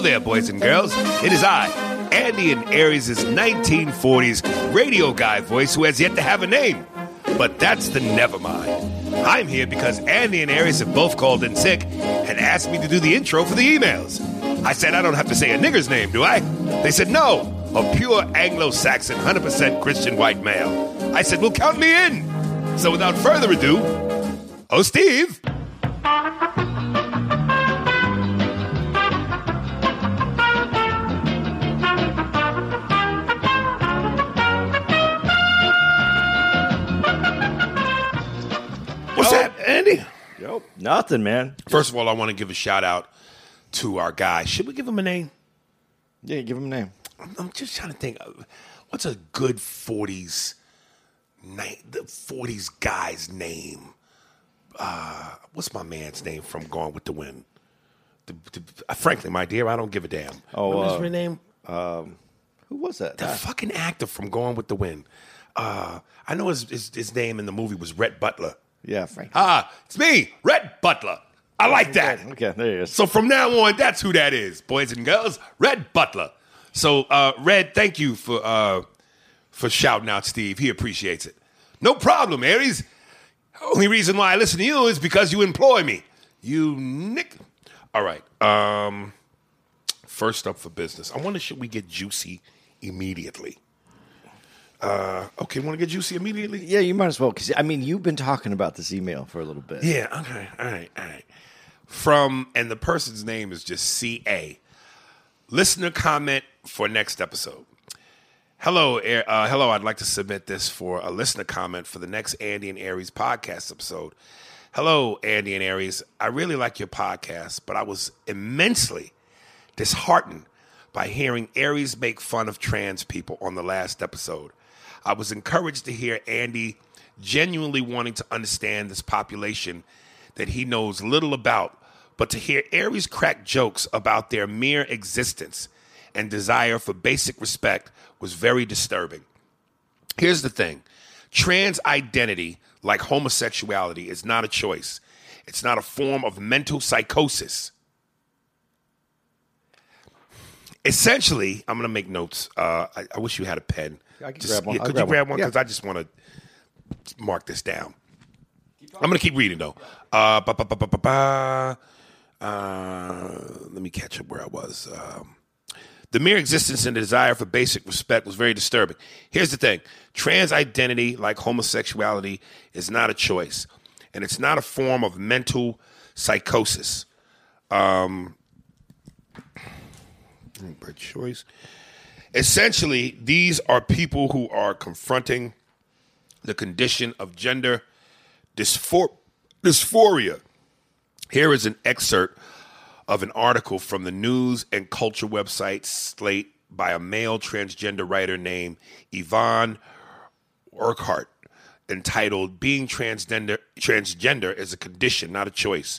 Hello there, boys and girls. It is I, Andy and Aries' 1940s radio guy voice who has yet to have a name. But that's the never mind. I'm here because Andy and Aries have both called in sick and asked me to do the intro for the emails. I said I don't have to say a nigger's name, do I? They said no, a pure Anglo-Saxon, 100% Christian white male. I said, well, count me in. So without further ado, oh, Steve. Andy? Yo, nothing, man. First of all, I want to give a shout out to our guy. Should we give him a name? Yeah, give him a name. I'm just trying to think. What's a good 40s night? The 40s guy's name. What's my man's name from Gone with the Wind? Frankly, my dear, I don't give a damn. Oh, what was his name? Who was that? The fucking actor from Gone with the Wind. I know his name in the movie was Rhett Butler. Yeah, Frank. It's me, Rhett Butler. I like that. Okay, there he is. So from now on, that's who that is, boys and girls, Rhett Butler. So, Red, thank you for shouting out Steve. He appreciates it. No problem, Aries. Only reason why I listen to you is because you employ me. You nick. All right. First up for business. I wonder, should we get juicy immediately? Okay, want to get juicy immediately? Yeah, you might as well, because, I mean, you've been talking about this email for a little bit. Yeah, okay, all right. And the person's name is just C.A. Listener comment for next episode. Hello, I'd like to submit this for a listener comment for the next Andy and Aries podcast episode. Hello, Andy and Aries. I really like your podcast, but I was immensely disheartened by hearing Aries make fun of trans people on the last episode. I was encouraged to hear Andy genuinely wanting to understand this population that he knows little about, but to hear Aries crack jokes about their mere existence and desire for basic respect was very disturbing. Here's the thing. Trans identity, like homosexuality, is not a choice. It's not a form of mental psychosis. Essentially, I'm going to make notes. I wish you had a pen. I can grab one. Yeah, could you grab one? Because I just want to mark this down. I'm going to keep reading, though. Let me catch up where I was. The mere existence and desire for basic respect was very disturbing. Here's the thing. Trans identity, like homosexuality, is not a choice. And it's not a form of mental psychosis. By choice. Essentially, these are people who are confronting the condition of gender dysphoria. Here is an excerpt of an article from the news and culture website Slate by a male transgender writer named Yvonne Urquhart, entitled "Being Transgender is a Condition, Not a Choice.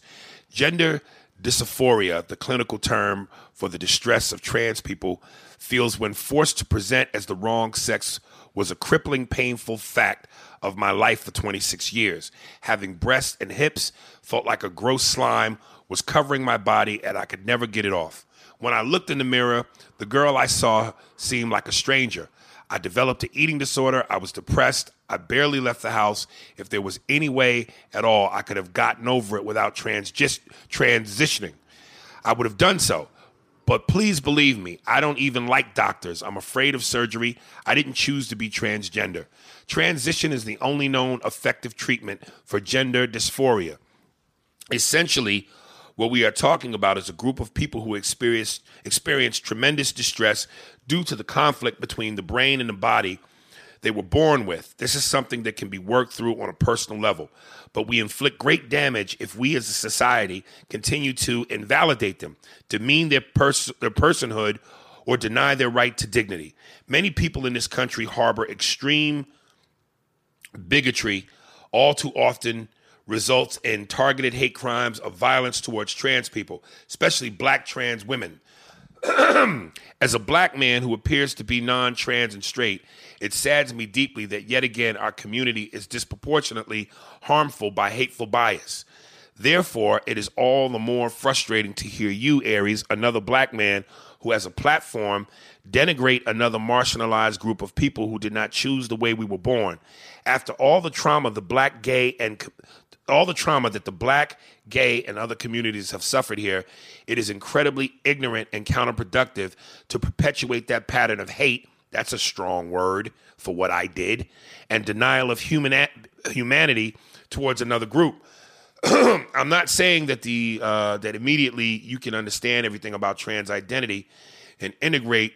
Gender dysphoria, the clinical term for the distress of trans people, feels when forced to present as the wrong sex was a crippling, painful fact of my life for 26 years. Having breasts and hips felt like a gross slime was covering my body and I could never get it off. When I looked in the mirror, the girl I saw seemed like a stranger. I developed an eating disorder. I was depressed. I barely left the house. If there was any way at all I could have gotten over it without transitioning, I would have done so. But please believe me, I don't even like doctors. I'm afraid of surgery. I didn't choose to be transgender. Transition is the only known effective treatment for gender dysphoria. Essentially, what we are talking about is a group of people who experience tremendous distress due to the conflict between the brain and the body they were born with. This is something that can be worked through on a personal level, but we inflict great damage if we as a society continue to invalidate them, demean their personhood, or deny their right to dignity. Many people in this country harbor extreme bigotry, all too often results in targeted hate crimes of violence towards trans people, especially black trans women. As a black man who appears to be non-trans and straight, it saddens me deeply that yet again our community is disproportionately harmful by hateful bias. Therefore, it is all the more frustrating to hear you, Aries, another black man who has a platform, denigrate another marginalized group of people who did not choose the way we were born. After all the trauma that the black, gay, and other communities have suffered here, it is incredibly ignorant and counterproductive to perpetuate that pattern of hate, that's a strong word for what I did, and denial of humanity towards another group. I'm not saying that that immediately you can understand everything about trans identity and integrate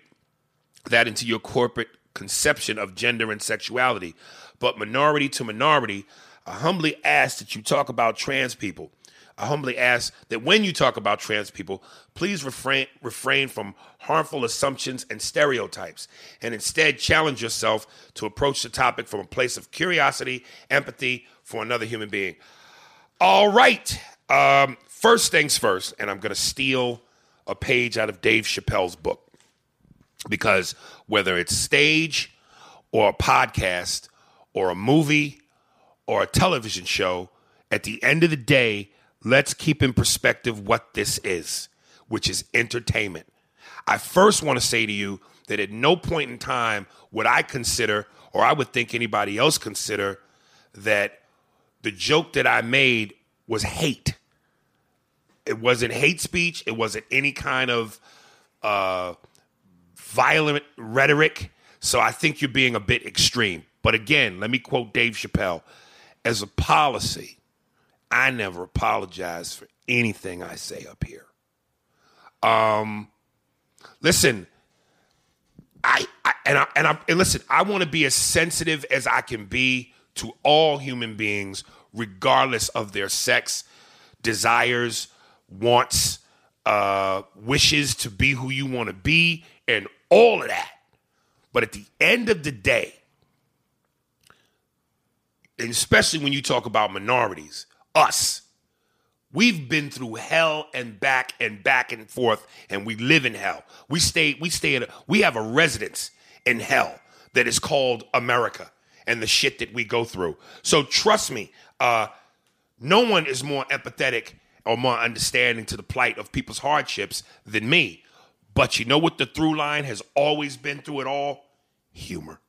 that into your corporate conception of gender and sexuality. But minority to minority, I humbly ask that you talk about trans people. I humbly ask that when you talk about trans people, please refrain from harmful assumptions and stereotypes, and instead challenge yourself to approach the topic from a place of curiosity, empathy for another human being. All right. First things first, and I'm going to steal a page out of Dave Chappelle's book, because whether it's stage or a podcast or a movie or a television show, at the end of the day, let's keep in perspective what this is, which is entertainment. I first want to say to you that at no point in time would I consider, or I would think anybody else consider, that the joke that I made was hate. It wasn't hate speech. It wasn't any kind of violent rhetoric. So I think you're being a bit extreme. But again, let me quote Dave Chappelle. As a policy, I never apologize for anything I say up here. Listen, I want to be as sensitive as I can be to all human beings, regardless of their sex, desires, wants, wishes to be who you want to be, and all of that. But at the end of the day, and especially when you talk about minorities, us, we've been through hell and back and forth, and we live in hell. We have a residence in hell that is called America, and the shit that we go through. So trust me, no one is more empathetic or more understanding to the plight of people's hardships than me. But you know what the through line has always been through it all? Humor.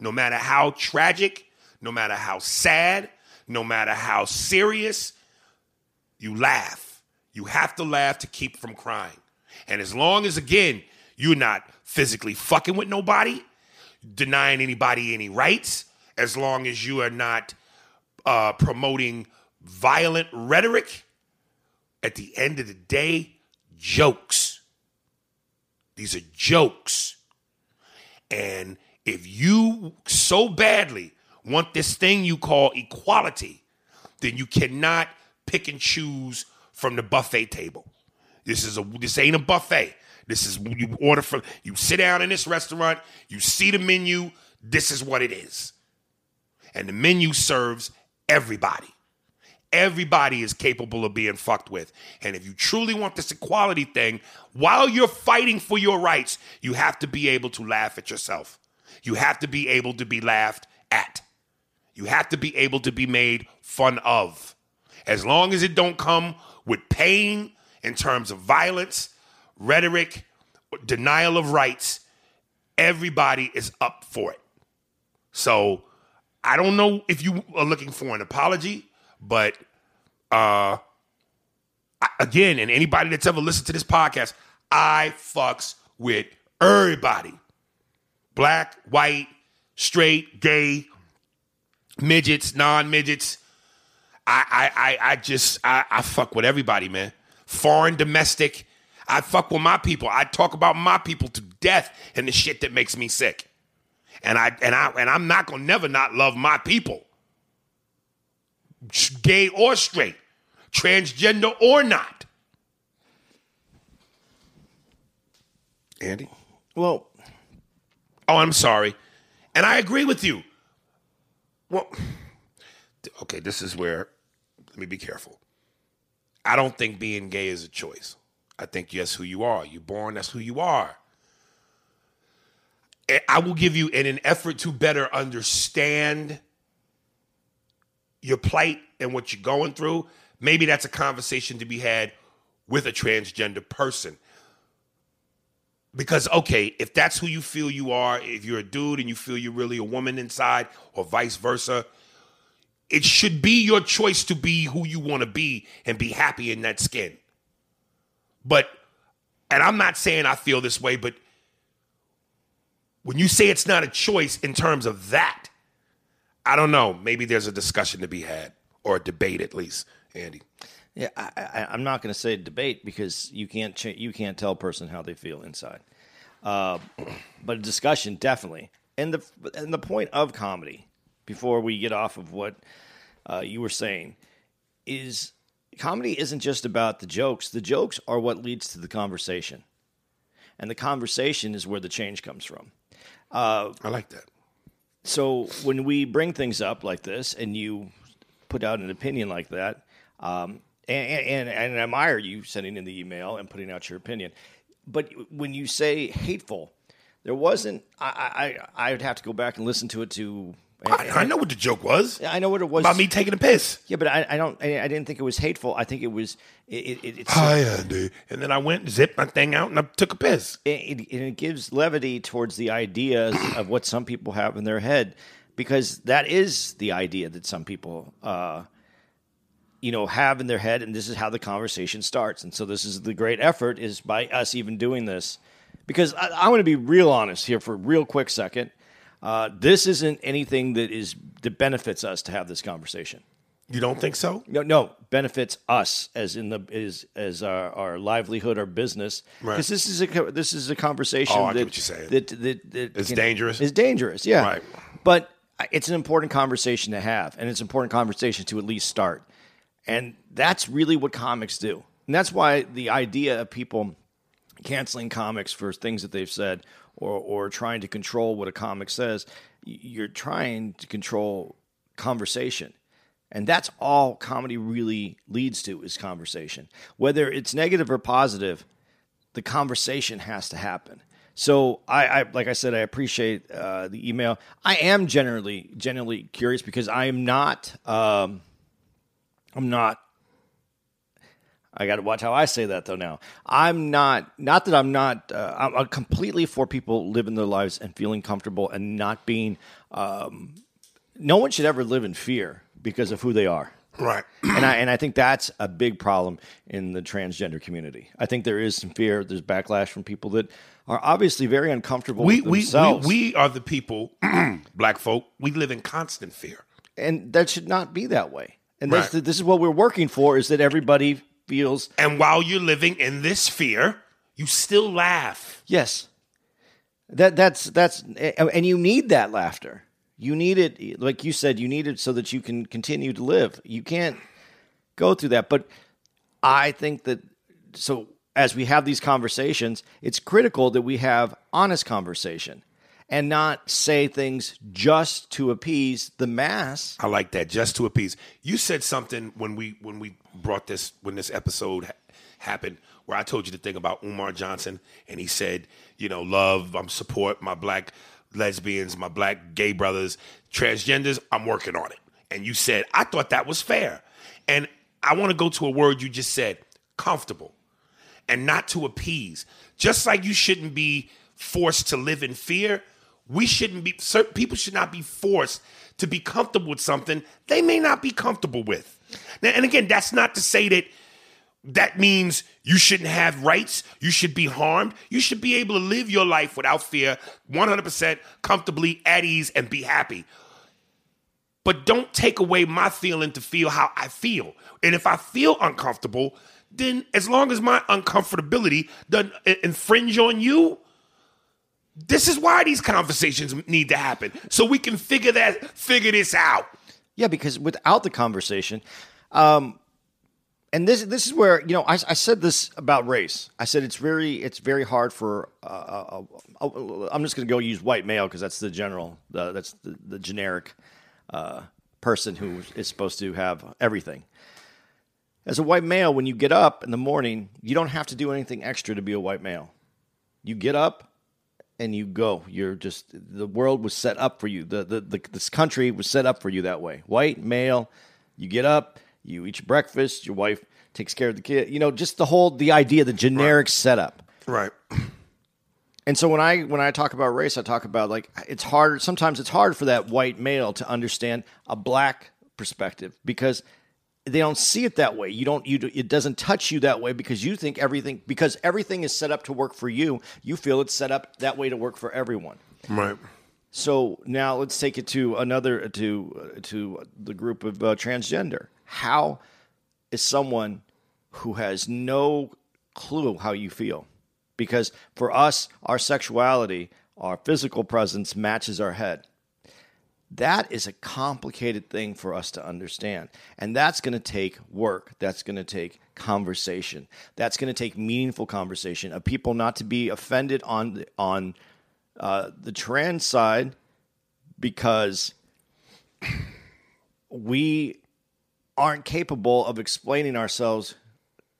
No matter how tragic, no matter how sad, no matter how serious, you laugh. You have to laugh to keep from crying. And as long as, again, you're not physically fucking with nobody, denying anybody any rights, as long as you are not promoting violent rhetoric, at the end of the day, jokes. These are jokes. And if you so badly want this thing you call equality, then you cannot pick and choose from the buffet table. This ain't a buffet. This is what you order from. You sit down in this restaurant, you see the menu, this is what it is. And the menu serves everybody. Everybody is capable of being fucked with. And if you truly want this equality thing, while you're fighting for your rights, you have to be able to laugh at yourself. You have to be able to be laughed at. You have to be able to be made fun of. As long as it don't come with pain in terms of violence, rhetoric, denial of rights, everybody is up for it. So I don't know if you are looking for an apology, but again, and anybody that's ever listened to this podcast, I fucks with everybody. Black, white, straight, gay, midgets, non-midgets. I fuck with everybody, man. Foreign, domestic, I fuck with my people. I talk about my people to death and the shit that makes me sick. And I'm not gonna never not love my people. Gay or straight, transgender or not. Andy? Well, oh, I'm sorry. And I agree with you. Well, okay, this is where, let me be careful. I don't think being gay is a choice. I think yes, who you are. You're born, that's who you are. I will give you, in an effort to better understand your plight and what you're going through, maybe that's a conversation to be had with a transgender person. Because, okay, if that's who you feel you are, if you're a dude and you feel you're really a woman inside or vice versa, it should be your choice to be who you want to be and be happy in that skin. But, and I'm not saying I feel this way, but when you say it's not a choice in terms of that, I don't know. Maybe there's a discussion to be had, or a debate at least, Andy. Yeah, I'm not going to say debate because you can't tell a person how they feel inside. But a discussion, definitely. And the point of comedy, before we get off of what you were saying, is comedy isn't just about the jokes. The jokes are what leads to the conversation. And the conversation is where the change comes from. I like that. So when we bring things up like this and you put out an opinion like that, and I admire you sending in the email and putting out your opinion. But when you say hateful, there wasn't. I would have to go back and listen to it to. I know what the joke was. I know what it was about me taking a piss. Yeah, but I didn't think it was hateful. I think it was. It's hi, Andy. And then I went and zipped my thing out and I took a piss. It gives levity towards the ideas of what some people have in their head, because that is the idea that some people. Have in their head, and this is how the conversation starts. And so this is the great effort is by us even doing this, because I want to be real honest here for a real quick second. This isn't anything that benefits us to have this conversation. You don't think so? No, benefits us as in as our livelihood, our business. Right. Because this is a conversation. Oh, I get what you're saying. That it's dangerous. It's dangerous. Yeah. Right. But it's an important conversation to have, and it's an important conversation to at least start. And that's really what comics do. And that's why the idea of people canceling comics for things that they've said or trying to control what a comic says, you're trying to control conversation. And that's all comedy really leads to is conversation. Whether it's negative or positive, the conversation has to happen. So I like I said, I appreciate the email. I am generally curious because I am not... I got to watch how I say that though now. I'm completely for people living their lives and feeling comfortable and not being, no one should ever live in fear because of who they are. Right. And I think that's a big problem in the transgender community. I think there is some fear. There's backlash from people that are obviously very uncomfortable with themselves. We are the people, black folk, we live in constant fear. And that should not be that way. And right. This is what we're working for, is that everybody feels... And while you're living in this fear, you still laugh. Yes. That's and you need that laughter. You need it, like you said, you need it so that you can continue to live. You can't go through that. But I think that... So as we have these conversations, it's critical that we have honest conversation. And not say things just to appease the mass. I like that, just to appease. You said something when we brought this, when this episode happened, where I told you the thing about Umar Johnson, and he said, love, I'm support my black lesbians, my black gay brothers, transgenders, I'm working on it. And you said, I thought that was fair. And I want to go to a word you just said, comfortable, and not to appease. Just like you shouldn't be forced to live in fear, we shouldn't be. Certain people should not be forced to be comfortable with something they may not be comfortable with. Now, and again, that's not to say that means you shouldn't have rights. You should be harmed. You should be able to live your life without fear, 100% comfortably, at ease, and be happy. But don't take away my feeling to feel how I feel. And if I feel uncomfortable, then as long as my uncomfortability doesn't infringe on you, this is why these conversations need to happen, so we can figure this out. Yeah, because without the conversation, and this is where I said this about race. I said it's very hard for. I'm just going to go use white male because that's the general. That's the generic person who is supposed to have everything. As a white male, when you get up in the morning, you don't have to do anything extra to be a white male. You get up. And you go. You're just, the world was set up for you. This country was set up for you that way. White, male, You get up, you eat your breakfast, your wife takes care of the kid. You know, just the idea, the generic setup. Right. And so when I talk about race, I talk about like it's hard. Sometimes it's hard for that white male to understand a black perspective because they don't see it that way. It doesn't touch you that way because you think because everything is set up to work for you. You feel it's set up that way to work for everyone. Right. So now let's take it to another to the group of transgender. How is someone who has no clue how you feel? Because for us, our sexuality, our physical presence matches our head. That is a complicated thing for us to understand. And that's going to take work. That's going to take conversation. That's going to take meaningful conversation of people not to be offended on the trans side because we aren't capable of explaining ourselves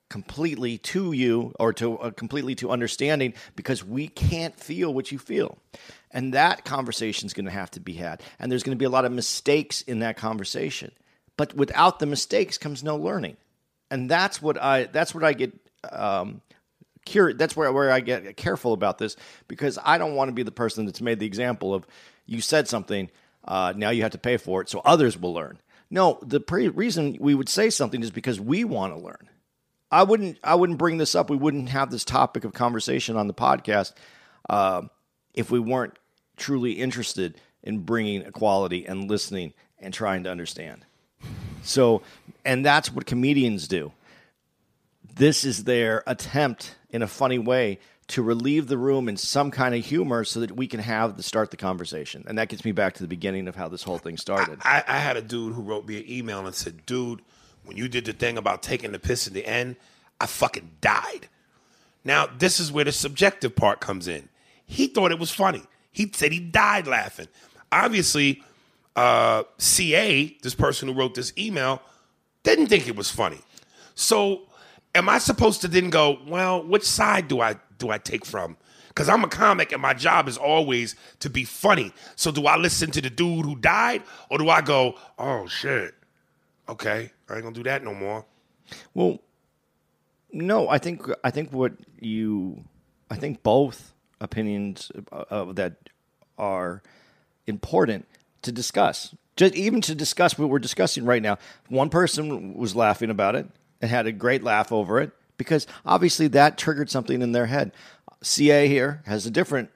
completely to you or completely to understanding because we can't feel what you feel. And that conversation is going to have to be had. And there's going to be a lot of mistakes in that conversation. But without the mistakes comes no learning. And that's what I get curious. That's where I get careful about this because I don't want to be the person that's made the example of you said something, now you have to pay for it so others will learn. No, the reason we would say something is because we want to learn. I wouldn't bring this up. We wouldn't have this topic of conversation on the podcast if we weren't truly interested in bringing equality and listening and trying to understand. So, and that's what comedians do. This is their attempt in a funny way to relieve the room in some kind of humor so that we can start the conversation. And that gets me back to the beginning of how this whole thing started. I had a dude who wrote me an email and said, dude, when you did the thing about taking the piss at the end, I fucking died. Now, this is where the subjective part comes in. He thought it was funny. He said he died laughing. Obviously, CA, this person who wrote this email, didn't think it was funny. So am I supposed to then go, well, which side do I take from? Because I'm a comic and my job is always to be funny. So do I listen to the dude who died or do I go, oh, shit, okay, I ain't gonna do that no more? Well, no, I think both opinions that are important to discuss. Just even to discuss what we're discussing right now. One person was laughing about it and had a great laugh over it because obviously that triggered something in their head. CA here has a different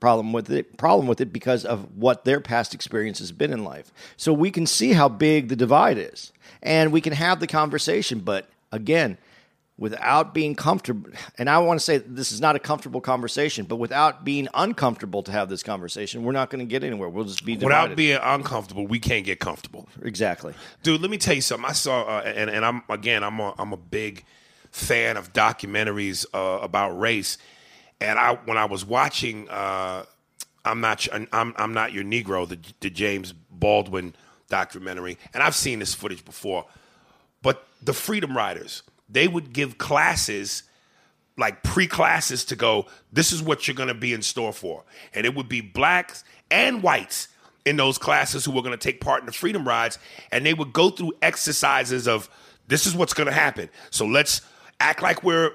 problem with it because of what their past experience has been in life. So we can see how big the divide is and we can have the conversation. But again, without being comfortable, and I want to say this is not a comfortable conversation, but without being uncomfortable to have this conversation, we're not going to get anywhere. We'll just be divided. Without being uncomfortable, we can't get comfortable. Exactly. Dude, let me tell you something. I saw, I'm a big fan of documentaries about race. And when I was watching, I'm not Your Negro, the James Baldwin documentary, and I've seen this footage before, but the Freedom Riders, they would give classes, like pre-classes, to go, this is what you're going to be in store for, and it would be blacks and whites in those classes who were going to take part in the Freedom Rides, and they would go through exercises of this is what's going to happen. So let's act like we're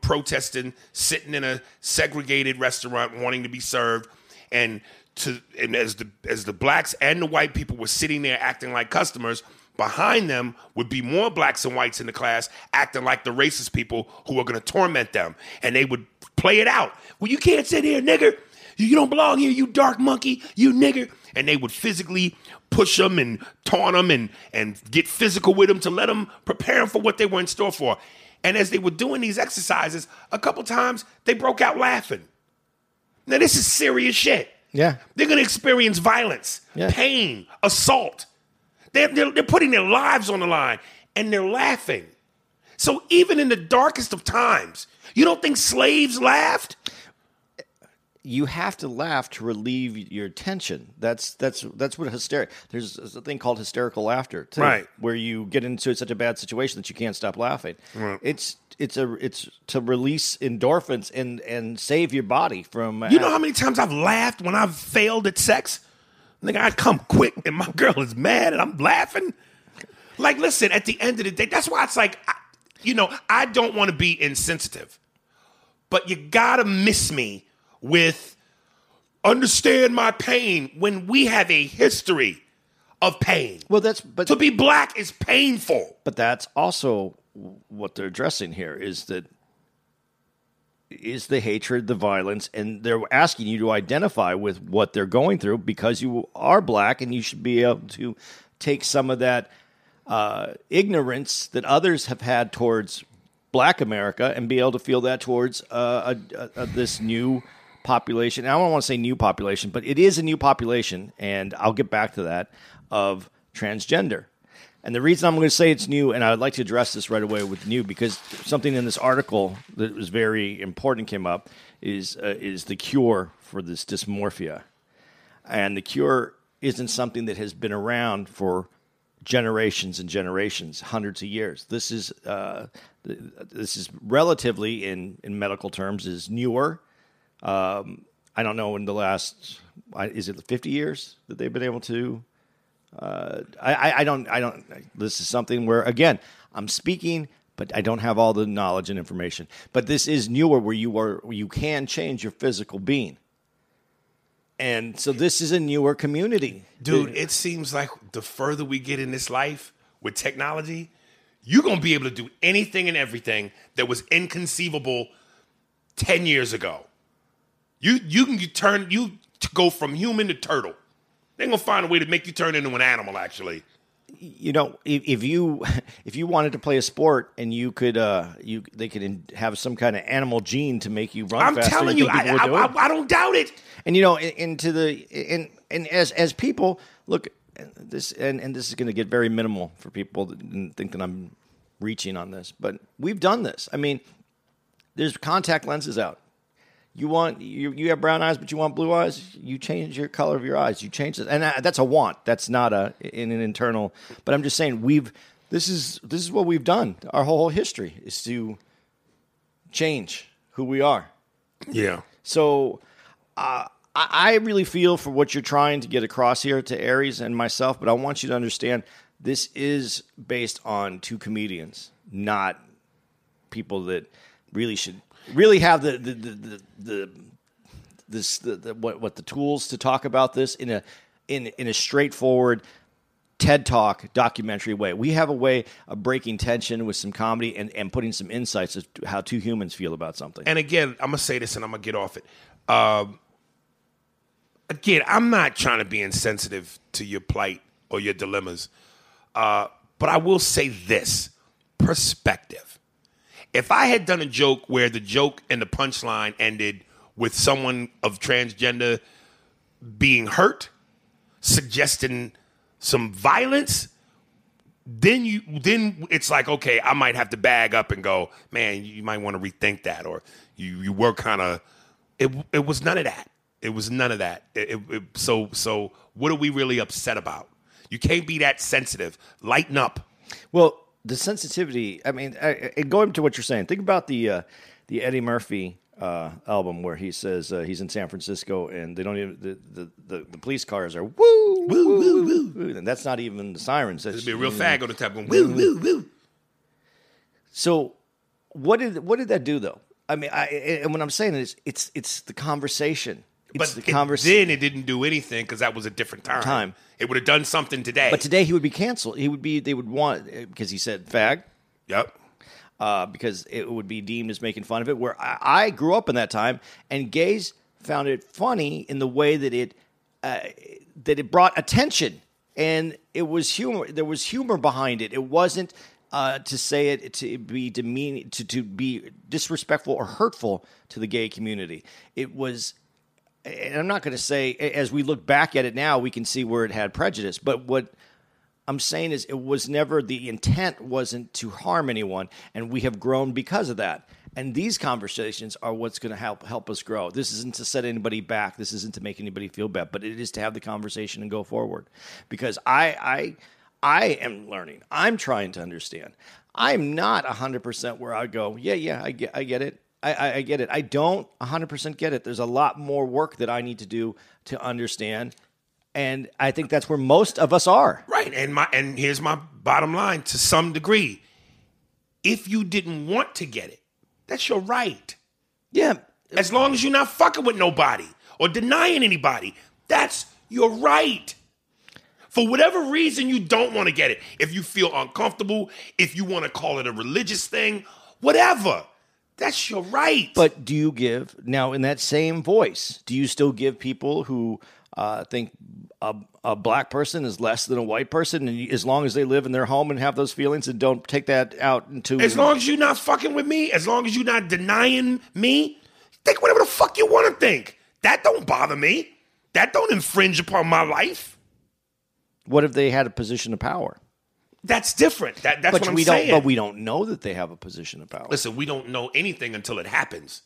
protesting, sitting in a segregated restaurant, wanting to be served, and as the blacks and the white people were sitting there acting like customers, behind them would be more blacks and whites in the class acting like the racist people who were going to torment them, and they would play it out. Well, you can't sit here, nigger. You don't belong here, you dark monkey, you nigger. And they would physically push them and taunt them and get physical with them to let them prepare them for what they were in store for. And as they were doing these exercises, a couple times they broke out laughing. Now, this is serious shit. Yeah. They're going to experience violence, pain, assault. They're putting their lives on the line, and they're laughing. So even in the darkest of times, you don't think slaves laughed? You have to laugh to relieve your tension. That's what hysteria. There's a thing called hysterical laughter, too, right? Where you get into such a bad situation that you can't stop laughing. Right. It's to release endorphins and save your body from. You know how many times I've laughed when I've failed at sex? Nigga, I come quick and my girl is mad and I'm laughing. Like, listen, at the end of the day, that's why it's like, I don't want to be insensitive. But you got to miss me with understand my pain when we have a history of pain. Well, to be black is painful. But that's also what they're addressing here is the hatred, the violence, and they're asking you to identify with what they're going through because you are black and you should be able to take some of that ignorance that others have had towards black America and be able to feel that towards this new population. And I don't want to say new population, but it is a new population, and I'll get back to that, of transgender. And the reason I'm going to say it's new, and I'd like to address this right away with new, because something in this article that was very important came up, is the cure for this dysmorphia. And the cure isn't something that has been around for generations and generations, hundreds of years. This is relatively, in medical terms, is newer. I don't know in the last, is it 50 years that they've been able to... this is something where, again, I'm speaking, but I don't have all the knowledge and information, but this is newer where you can change your physical being. And so this is a newer community. Dude, it seems like the further we get in this life with technology, you're going to be able to do anything and everything that was inconceivable 10 years ago. You go from human to turtle. They're going to find a way to make you turn into an animal, actually. You know, if you wanted to play a sport and you could, they could have some kind of animal gene to make you run faster. I'm telling you, I don't doubt it. And, you know, as people, look, this and this is going to get very minimal for people that think that I'm reaching on this, but we've done this. I mean, there's contact lenses out. You have brown eyes, but you want blue eyes. You change your color of your eyes. You change it, and that's a want. That's not an internal. But I'm just saying this is what we've done. Our whole history is to change who we are. Yeah. So I really feel for what you're trying to get across here to Aries and myself, but I want you to understand this is based on two comedians, not people that really should. Really have the tools to talk about this in a straightforward TED Talk documentary way. We have a way of breaking tension with some comedy and putting some insights of how two humans feel about something. And again, I'm gonna say this and I'm gonna get off it. Again, I'm not trying to be insensitive to your plight or your dilemmas, but I will say this: perspective. If I had done a joke where the joke and the punchline ended with someone of transgender being hurt, suggesting some violence, then it's like, okay, I might have to bag up and go, man, you might want to rethink that, or you were kind of. It was none of that. It was none of that. So what are we really upset about? You can't be that sensitive. Lighten up. Well. The sensitivity, I mean, going to what you're saying, think about the Eddie Murphy album where he says he's in San Francisco and they don't even, the police cars are woo, woo, woo, woo, woo. And that's not even the sirens. It'd be a real fag on the top of woo, woo, woo. So what did that do, though? I mean, and what I'm saying is it's the conversation. It's but the then it didn't do anything because that was a different time. It would have done something today. But today he would be canceled. They would want, because he said fag. Yep. Because it would be deemed as making fun of it. Where I grew up in that time, and gays found it funny in the way that it brought attention, and it was humor. There was humor behind it. It wasn't to say it to be demeaning, to be disrespectful or hurtful to the gay community. It was. And I'm not going to say, as we look back at it now, we can see where it had prejudice. But what I'm saying is it was never, the intent wasn't to harm anyone. And we have grown because of that. And these conversations are what's going to help us grow. This isn't to set anybody back. This isn't to make anybody feel bad. But it is to have the conversation and go forward. Because I am learning. I'm trying to understand. I'm not 100% where I go, yeah, I get it. I get it. I don't 100% get it. There's a lot more work that I need to do to understand And I think that's where most of us are. Right. And here's my bottom line to some degree. If you didn't want to get it, that's your right. Yeah. As long as you're not fucking with nobody or denying anybody, that's your right. For whatever reason, you don't want to get it. If you feel uncomfortable, if you want to call it a religious thing, whatever, that's your right. But do you give, now in that same voice, do you still give people who think a black person is less than a white person, and as long as they live in their home and have those feelings and don't take that out into... As long as you're not fucking with me, as long as you're not denying me, think whatever the fuck you want to think. That don't bother me. That don't infringe upon my life. What if they had a position of power? That's different. That's what I'm saying. But we don't know that they have a position of power. Listen, we don't know anything until it happens.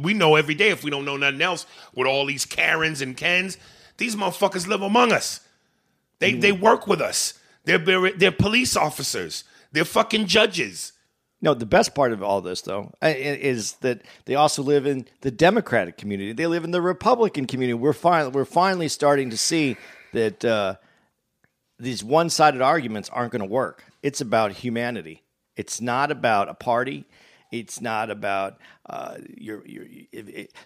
We know every day, if we don't know nothing else, with all these Karens and Kens. These motherfuckers live among us. They work with us. They're police officers. They're fucking judges. No, the best part of all this, though, is that they also live in the Democratic community. They live in the Republican community. We're finally starting to see that these one-sided arguments aren't going to work. It's about humanity. It's not about a party. It's not about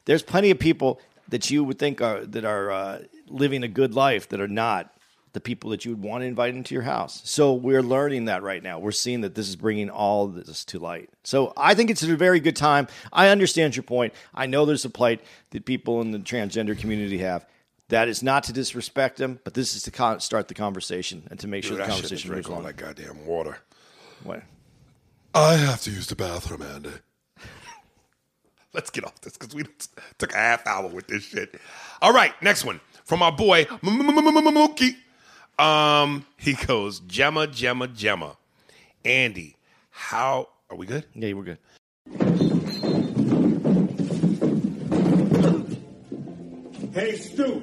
there's plenty of people that you would think are living a good life that are not the people that you would want to invite into your house. So we're learning that right now. We're seeing that this is bringing all this to light. So I think it's a very good time. I understand your point. I know there's a plight that people in the transgender community have. That is not to disrespect them, but this is to start the conversation and to make sure the conversation goes on. All that goddamn water. What? I have to use the bathroom, Andy. Let's get off this because we took a half hour with this shit. All right, next one from our boy Mookie. He goes, Gemma. Andy, how are we good? Yeah, we're good. Hey, Stu.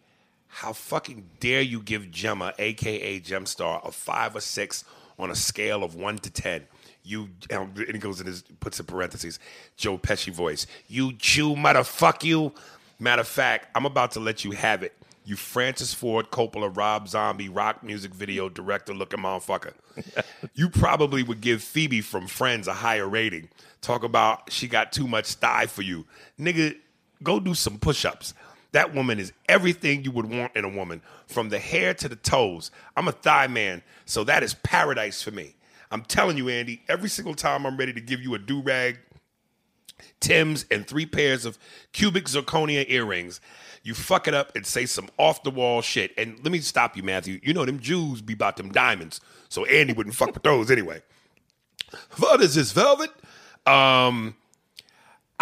How fucking dare you give Gemma, a.k.a. Gemstar, a 5 or 6 on a scale of 1 to 10? You, and he goes in his, puts in parentheses, Joe Pesci voice. You Jew, motherfuck you. Matter of fact, I'm about to let you have it. You Francis Ford Coppola, Rob Zombie, rock music video director looking motherfucker. You probably would give Phoebe from Friends a higher rating. Talk about she got too much thigh for you. Nigga, go do some push-ups. That woman is everything you would want in a woman, from the hair to the toes. I'm a thigh man, so that is paradise for me. I'm telling you, Andy, every single time I'm ready to give you a do-rag, Tim's, and 3 pairs of cubic zirconia earrings, you fuck it up and say some off-the-wall shit. And let me stop you, Matthew. You know them Jews be about them diamonds, so Andy wouldn't fuck with those anyway. What is this, velvet?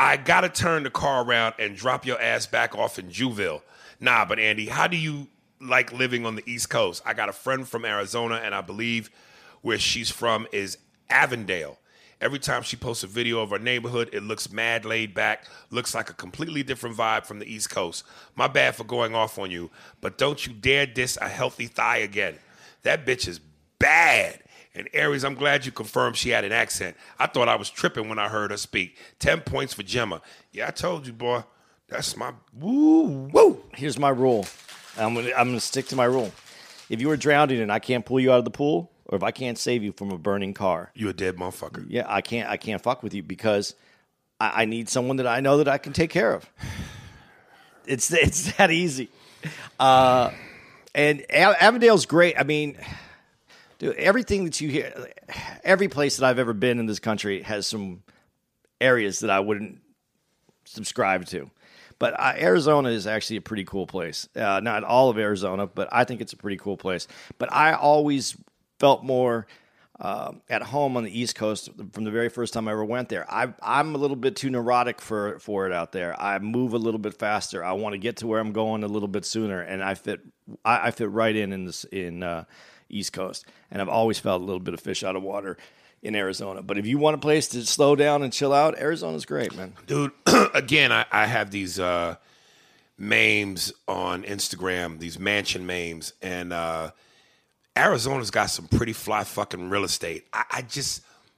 I gotta turn the car around and drop your ass back off in Juville. Nah, but Andy, how do you like living on the East Coast? I got a friend from Arizona, and I believe where she's from is Avondale. Every time she posts a video of her neighborhood, it looks mad laid back, looks like a completely different vibe from the East Coast. My bad for going off on you, but don't you dare diss a healthy thigh again. That bitch is bad. And Aries, I'm glad you confirmed she had an accent. I thought I was tripping when I heard her speak. 10 points for Gemma. Yeah, I told you, boy. That's my woo. Here's my rule. I'm gonna stick to my rule. If you are drowning and I can't pull you out of the pool, or if I can't save you from a burning car, you're a dead motherfucker. Yeah, I can't fuck with you because I need someone that I know that I can take care of. It's that easy. And Avondale's great. I mean. Dude, everything that you hear, every place that I've ever been in this country has some areas that I wouldn't subscribe to. But Arizona is actually a pretty cool place. Not all of Arizona, but I think it's a pretty cool place. But I always felt more at home on the East Coast from the very first time I ever went there. I'm a little bit too neurotic for it out there. I move a little bit faster. I want to get to where I'm going a little bit sooner, and I fit right in East Coast. And I've always felt a little bit of fish out of water in Arizona. But if you want a place to slow down and chill out, Arizona's great, man. Dude, again, I have these memes on Instagram, these mansion memes, and Arizona's got some pretty fly fucking real estate.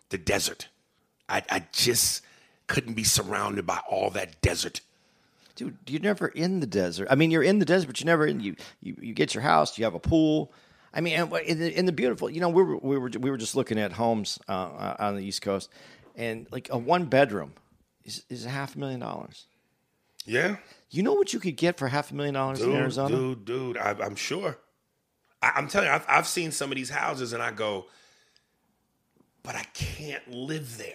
The desert. I just couldn't be surrounded by all that desert. Dude, you're never in the desert. I mean, you're in the desert, but you're never in. You get your house, you have a pool. I mean, in the beautiful, you know, we were just looking at homes on the East Coast, and like a one bedroom is $500,000. Yeah. You know what you could get for $500,000 in Arizona? Dude, I'm sure. I'm telling you, I've seen some of these houses, and I go, but I can't live there.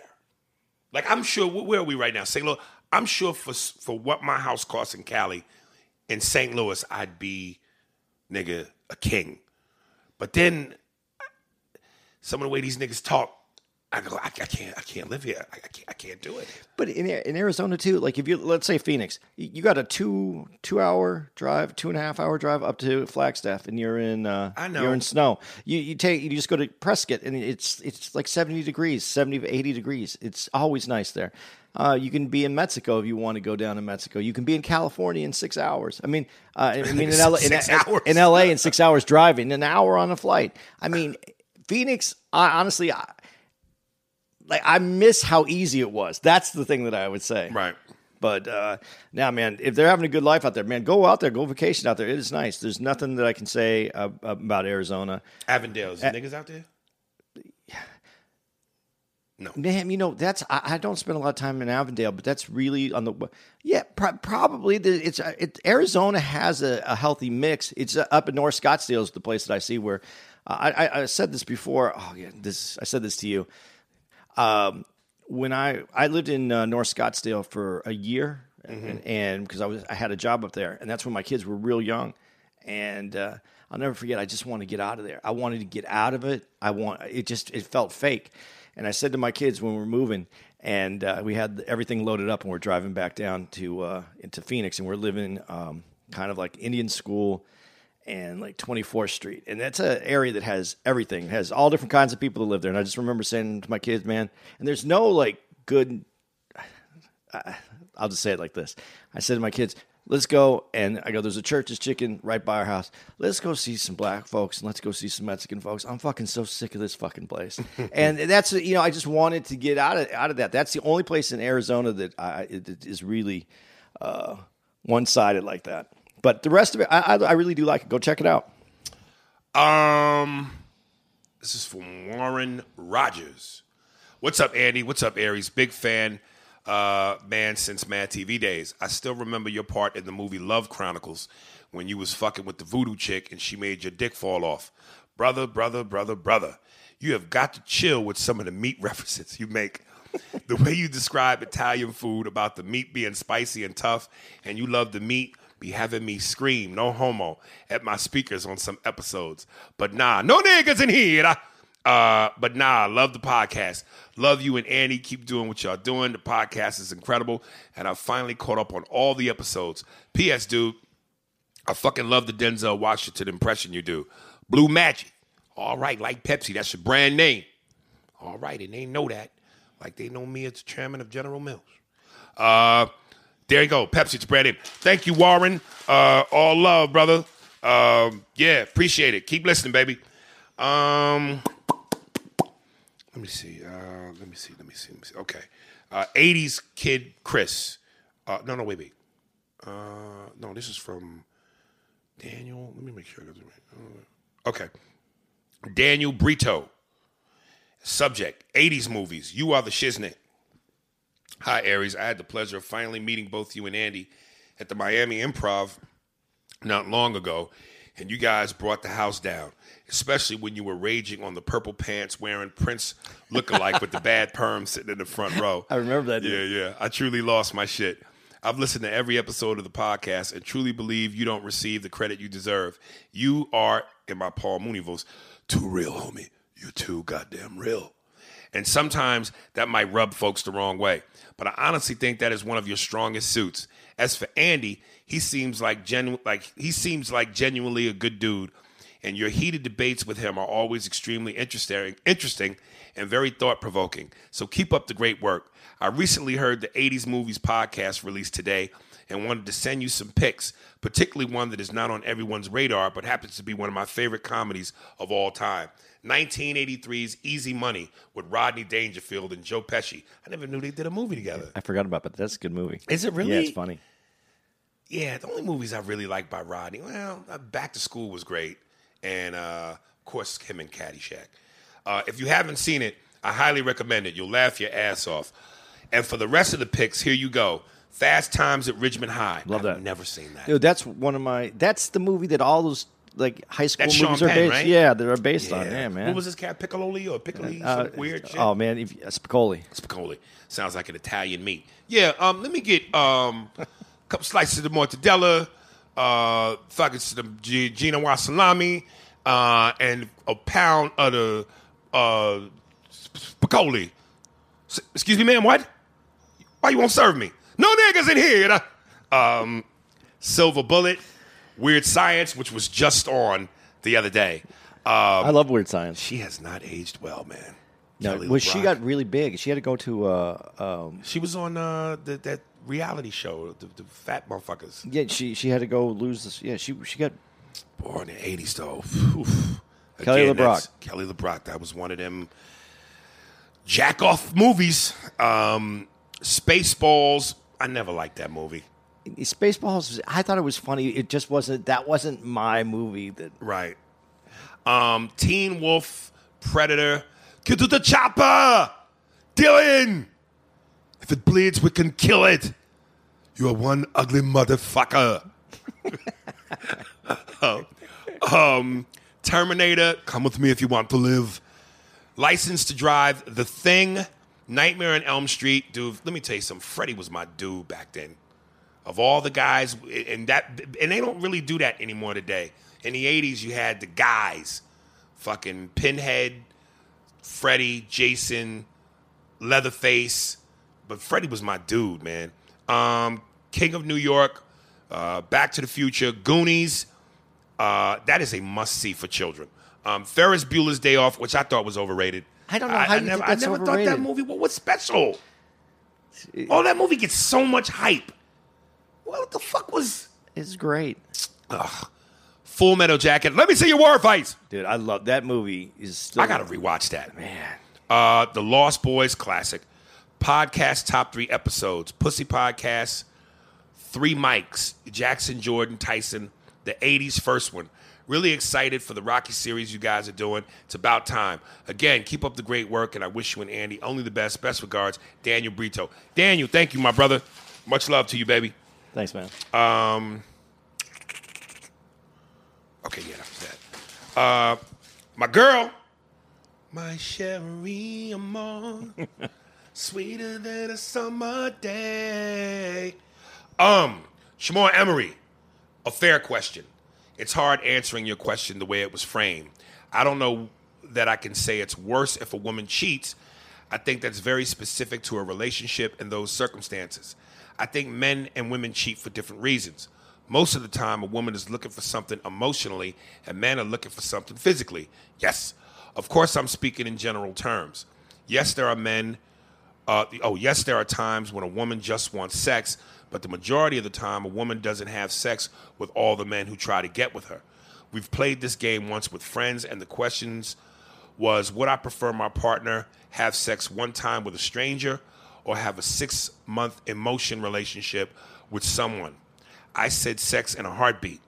Like, I'm sure, where are we right now? St. Louis. I'm sure for what my house costs in Cali, in St. Louis, I'd be, nigga, a king. But then, some of the way these niggas talk, I go, I can't live here. I can't do it. But in Arizona too, like if you, let's say Phoenix, you got a 2 hour drive, 2.5 hour drive up to Flagstaff, and you're in. I know. You're in snow. You just go to Prescott, and it's like 70 to 80 degrees. It's always nice there. You can be in Mexico if you want to go down to Mexico. You can be in California in 6 hours. I mean in LA in 6 hours driving, an hour on a flight. I mean, Phoenix. I miss how easy it was. That's the thing that I would say. Right. But now, man, if they're having a good life out there, man, go out there, go vacation out there. It is nice. There's nothing that I can say about Arizona. Avondale's niggas out there. No, man. You know, that's I don't spend a lot of time in Avondale, but that's really on the. Yeah, probably Arizona has a healthy mix. It's up in North Scottsdale is the place that I see where I said this before. Oh yeah, I said this to you when I lived in North Scottsdale for a year, mm-hmm. and because I had a job up there, and that's when my kids were real young, and. I'll never forget. I just want to get out of there. I wanted to get out of it. It felt fake. And I said to my kids when we were moving, and we had everything loaded up, and we're driving back down to into Phoenix, and we're living kind of like Indian School and like 24th Street, and that's an area that has everything. It has all different kinds of people that live there. And I just remember saying to my kids, man, and there's no like good. I'll just say it like this. I said to my kids. Let's go, and I go, there's a Church's Chicken right by our house. Let's go see some black folks, and let's go see some Mexican folks. I'm fucking so sick of this fucking place. And that's, you know, I just wanted to get out of that. That's the only place in Arizona that is really one-sided like that. But the rest of it, I really do like it. Go check it out. This is from Warren Rogers. What's up, Andy? What's up, Aries? Big fan. Man, since Mad TV days. I still remember your part in the movie Love Chronicles when you was fucking with the voodoo chick and she made your dick fall off. Brother, you have got to chill with some of the meat references you make. The way you describe Italian food about the meat being spicy and tough, and you love the meat, be having me scream, no homo, at my speakers on some episodes. But nah, no niggas in here. Love the podcast. Love you and Andy. Keep doing what y'all doing. The podcast is incredible. And I finally caught up on all the episodes. P.S. dude, I fucking love the Denzel Washington impression you do. Blue Magic. All right, like Pepsi. That's your brand name. All right, and they know that. Like they know me as the chairman of General Mills. There you go. Pepsi's brand name. Thank you, Warren. All love, brother. Yeah, appreciate it. Keep listening, baby. Let me see. Okay. 80s kid Chris. Wait. No, this is from Daniel. Let me make sure I got it right. Okay. Daniel Brito. Subject, 80s movies. You are the shiznit. Hi, Aries. I had the pleasure of finally meeting both you and Andy at the Miami Improv not long ago. and you guys brought the house down, especially when you were raging on the purple pants wearing Prince lookalike with the bad perm sitting in the front row. I remember that. Yeah, dude. Yeah. I truly lost my shit. I've listened to every episode of the podcast and truly believe you don't receive the credit you deserve. You are, in my Paul Mooney voice, too real, homie. You're too goddamn real. And sometimes that might rub folks the wrong way. But I honestly think that is one of your strongest suits. As for Andy, he seems like genuinely a good dude, and your heated debates with him are always extremely interesting and very thought-provoking. So keep up the great work. I recently heard the 80s Movies podcast released today and wanted to send you some picks, particularly one that is not on everyone's radar but happens to be one of my favorite comedies of all time. 1983's Easy Money with Rodney Dangerfield and Joe Pesci. I never knew they did a movie together. I forgot about it, but that's a good movie. Is it really? Yeah, it's funny. Yeah, the only movies I really like by Rodney, well, Back to School was great, and, of course, him in Caddyshack. If you haven't seen it, I highly recommend it. You'll laugh your ass off. And for the rest of the picks, here you go. Fast Times at Ridgemont High. Love that. I've never seen that. Dude, that's one of my... That's the movie that all those... Like high school That's movies Sean Penn, are based, right? Yeah, they're based on. Yeah, man. What was this cat? Piccololi or Piccoli? Some weird shit. Oh man, Spicoli. Spicoli sounds like an Italian meat. Yeah. Let me get a couple slices of the mortadella, nuggets of the Genoa salami, and a pound of the Spicoli. Excuse me, ma'am. What? Why you won't serve me? No niggas in here. Silver Bullet. Weird Science, which was just on the other day. I love Weird Science. She has not aged well, man. No, well, she got really big. She had to go to... she was on that reality show, the fat motherfuckers. Yeah, she had to go lose this... Yeah, she got... Born in the 80s, though. Kelly LeBrock. That was one of them jack-off movies. Spaceballs. I never liked that movie. Spaceballs, I thought it was funny. It just wasn't. That wasn't my movie. Right. Teen Wolf, Predator, get to the chopper, Dylan. If it bleeds, we can kill it. You are one ugly motherfucker. Terminator, come with me if you want to live. License to Drive, The Thing, Nightmare on Elm Street. Dude, let me tell you something. Freddy was my dude back then. Of all the guys, and they don't really do that anymore today. In the 80s, you had the guys, fucking Pinhead, Freddy, Jason, Leatherface. But Freddy was my dude, man. King of New York, Back to the Future, Goonies. That is a must-see for children. Ferris Bueller's Day Off, which I thought was overrated. I don't know how you think that's overrated. I never thought that movie was special. Oh, that movie gets so much hype. What the fuck was... It's great. Ugh. Full Metal Jacket. Let me see your war fights. Dude, I love... That movie is still... I gotta rewatch that. Man. The Lost Boys classic. Podcast top 3 episodes. Pussy Podcast. 3 Mics. Jackson, Jordan, Tyson. The 80s first one. Really excited for the Rocky series you guys are doing. It's about time. Again, keep up the great work, and I wish you and Andy only the best. Best regards, Daniel Brito. Daniel, thank you, my brother. Much love to you, baby. Thanks, man. Okay, yeah, that was that. My girl, my Cherie Amore, sweeter than a summer day. Shamar Emery, a fair question. It's hard answering your question the way it was framed. I don't know that I can say it's worse if a woman cheats. I think that's very specific to a relationship and those circumstances. I think men and women cheat for different reasons. Most of the time, a woman is looking for something emotionally, and men are looking for something physically. Yes, of course, I'm speaking in general terms. Yes, there are men. Yes, there are times when a woman just wants sex, but the majority of the time, a woman doesn't have sex with all the men who try to get with her. We've played this game once with friends, and the questions was, would I prefer my partner have sex one time with a stranger or have a 6-month emotion relationship with someone? I said sex in a heartbeat.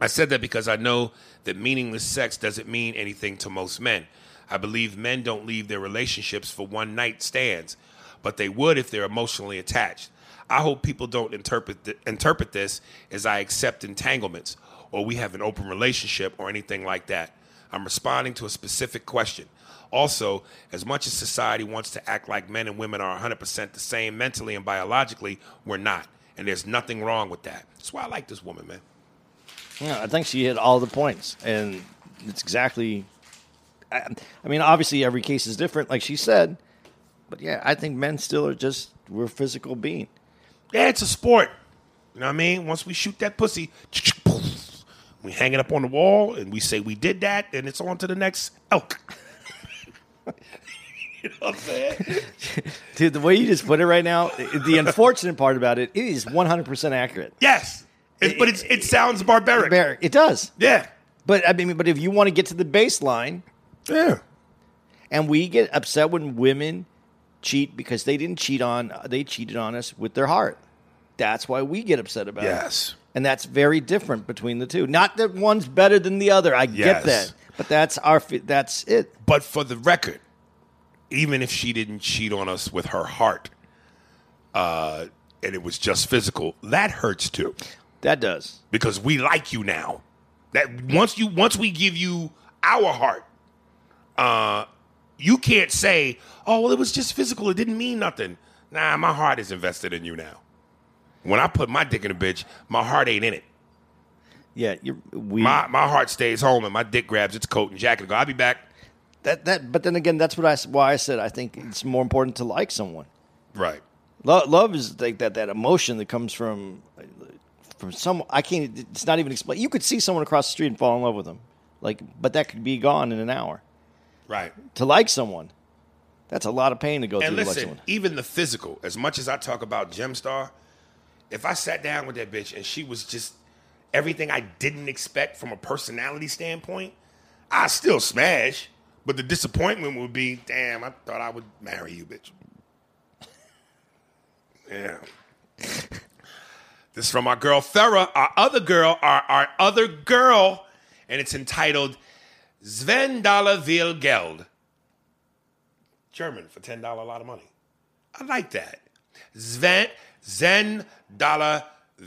I said that because I know that meaningless sex doesn't mean anything to most men. I believe men don't leave their relationships for one-night stands, but they would if they're emotionally attached. I hope people don't interpret this as I accept entanglements or we have an open relationship or anything like that. I'm responding to a specific question. Also, as much as society wants to act like men and women are 100% the same mentally and biologically, we're not. And there's nothing wrong with that. That's why I like this woman, man. Yeah, I think she hit all the points. And it's exactly... I mean, obviously every case is different, like she said. But yeah, I think men still are just... We're a physical being. Yeah, it's a sport. You know what I mean? Once we shoot that pussy... We hang it up on the wall, and we say we did that, and it's on to the next elk. You know what I'm saying? Dude, the way you just put it right now, the unfortunate part about it, it is 100% accurate. Yes. It sounds barbaric. It does. Yeah. But I mean, but if you want to get to the baseline. Yeah. And we get upset when women cheat because they cheated on us with their heart. That's why we get upset about it. Yes. And that's very different between the two. Not that one's better than the other. I get that. But that's it. But for the record, even if she didn't cheat on us with her heart, and it was just physical, that hurts too. That does. Because we like you now. That once we give you our heart, you can't say, oh, well, it was just physical. It didn't mean nothing. Nah, my heart is invested in you now. When I put my dick in a bitch, my heart ain't in it. Yeah, my heart stays home, and my dick grabs its coat and jacket and go, I'll be back. But then again, that's why I said I think it's more important to like someone. Right. Love is like that emotion that comes from some. I can't. It's not even explained. You could see someone across the street and fall in love with them, but that could be gone in an hour. Right. To like someone, that's a lot of pain to go through. And listen, to like someone. Even the physical. As much as I talk about Gemstar. If I sat down with that bitch and she was just everything I didn't expect from a personality standpoint, I still smash. But the disappointment would be, damn, I thought I would marry you, bitch. Yeah. This is from our girl, Farrah, our other girl, and it's entitled $10 Will Geld. German for $10, a lot of money. I like that. $10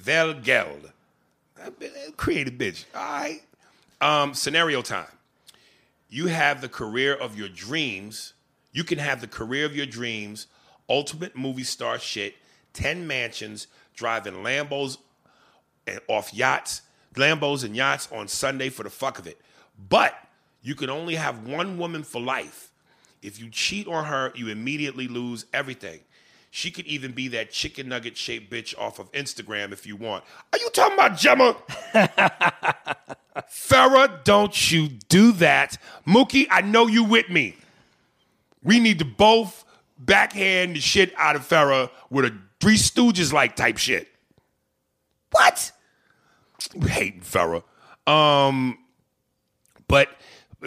Will Geld. Creative bitch. All right. Scenario time. You have the career of your dreams. You can have the career of your dreams. Ultimate movie star shit. 10 mansions. Driving Lambos and yachts on Sunday for the fuck of it. But you can only have one woman for life. If you cheat on her, you immediately lose everything. She could even be that chicken nugget-shaped bitch off of Instagram if you want. Are you talking about Gemma? Farrah, don't you do that. Mookie, I know you with me. We need to both backhand the shit out of Farrah with a Three Stooges-like type shit. What? I'm hating Farrah. But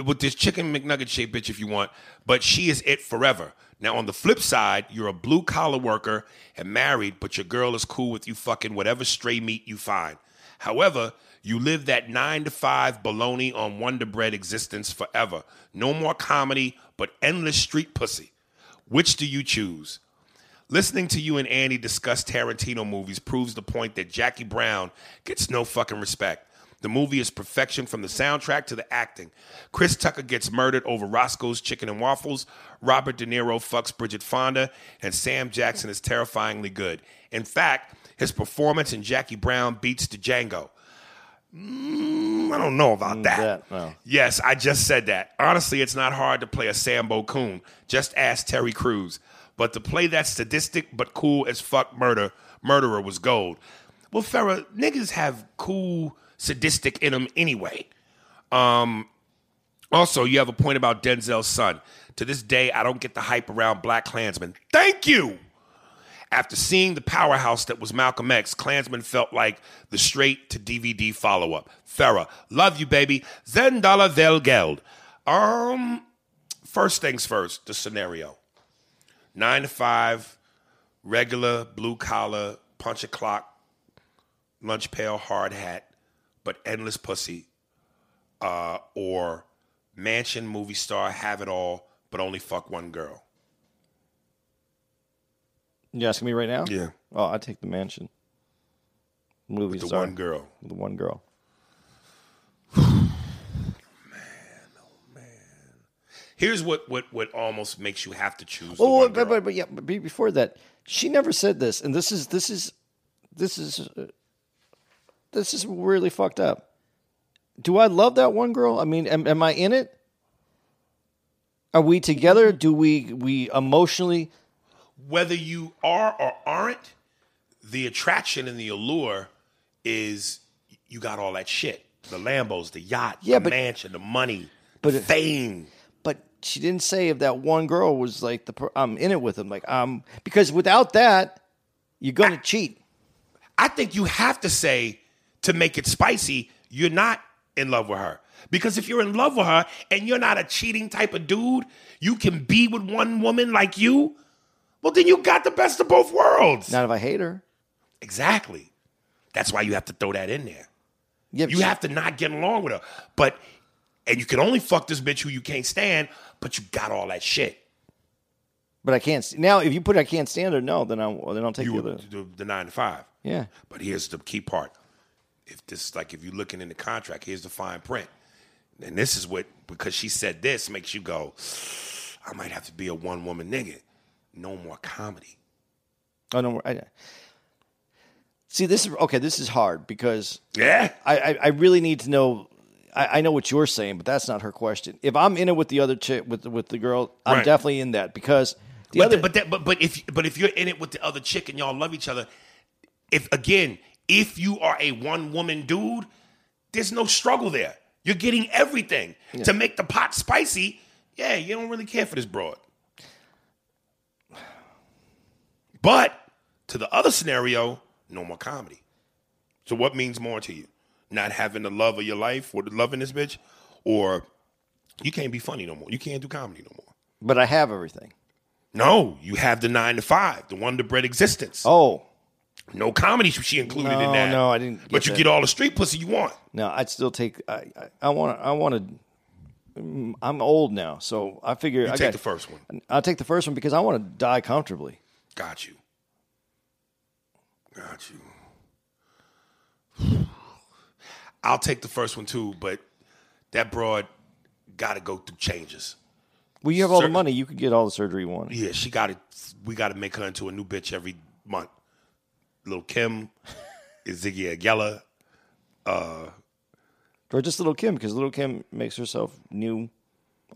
with this chicken McNugget-shaped bitch if you want, but she is it forever. Now, on the flip side, you're a blue-collar worker and married, but your girl is cool with you fucking whatever stray meat you find. However, you live that 9-to-5 baloney on Wonder Bread existence forever. No more comedy, but endless street pussy. Which do you choose? Listening to you and Andy discuss Tarantino movies proves the point that Jackie Brown gets no fucking respect. The movie is perfection from the soundtrack to the acting. Chris Tucker gets murdered over Roscoe's Chicken and Waffles. Robert De Niro fucks Bridget Fonda. And Sam Jackson is terrifyingly good. In fact, his performance in Jackie Brown beats the Django. I don't know about that. No. Yes, I just said that. Honestly, it's not hard to play a Sambo Coon. Just ask Terry Crews. But to play that sadistic but cool as fuck murderer was gold. Well, Farrah, niggas have cool... sadistic in him anyway. Also, you have a point about Denzel's son. To this day, I don't get the hype around Black Klansmen. Thank you! After seeing the powerhouse that was Malcolm X, Klansmen felt like the straight-to-DVD follow-up. Farrah, love you, baby. $10 Will Geld. First things first, the scenario. 9-to-5, regular, blue-collar, punch-a-clock, lunch pail, hard hat, but endless pussy, or mansion, movie star, have it all, but only fuck one girl. You asking me right now? Yeah. Oh, I take the mansion. Movie star. The one girl. Here's what almost makes you have to choose. Oh, but yeah, but before that, she never said this, and this is really fucked up. Do I love that one girl? I mean, am I in it? Are we together? Do we emotionally? Whether you are or aren't, the attraction and the allure is you got all that shit. The Lambos, the yacht, mansion, the money, the fame. But she didn't say if that one girl was like, I'm in it with him. Because without that, you're going to cheat. I think you have to say, to make it spicy, you're not in love with her. Because if you're in love with her and you're not a cheating type of dude, you can be with one woman like you, well, then you got the best of both worlds. Not if I hate her. Exactly. That's why you have to throw that in there. Yeah, you have to not get along with her. And you can only fuck this bitch who you can't stand, but you got all that shit. But I can't. Now, if you put I can't stand her, no, then I'll take the 9 to 5. Yeah. But here's the key part. If you're looking in the contract, here's the fine print. And this is what, because she said this, makes you go, I might have to be a one-woman nigga. No more comedy. Oh, no more. See, this is hard because I really need to know. I know what you're saying, but that's not her question. If I'm in it with the other chick, with the girl, I'm definitely in that because if you're in it with the other chick and y'all love each other, if you are a one-woman dude, there's no struggle there. You're getting everything. Yeah. To make the pot spicy, you don't really care for this broad. But to the other scenario, no more comedy. So what means more to you? Not having the love of your life or loving this bitch? Or you can't be funny no more. You can't do comedy no more. But I have everything. No, you have the 9 to 5, the Wonder Bread existence. Oh. No comedy she included in that. No, I didn't. But you get all the street pussy you want. No, I'd still take. I want to. I'm old now, so I figure you take the first one. I'll take the first one because I want to die comfortably. Got you. I'll take the first one too, but that broad got to go through changes. Well, you have all the money. You could get all the surgery you want. Yeah, she got it. We got to make her into a new bitch every month. Little Kim, Ziggy Aguilera, or just Little Kim, because Little Kim makes herself new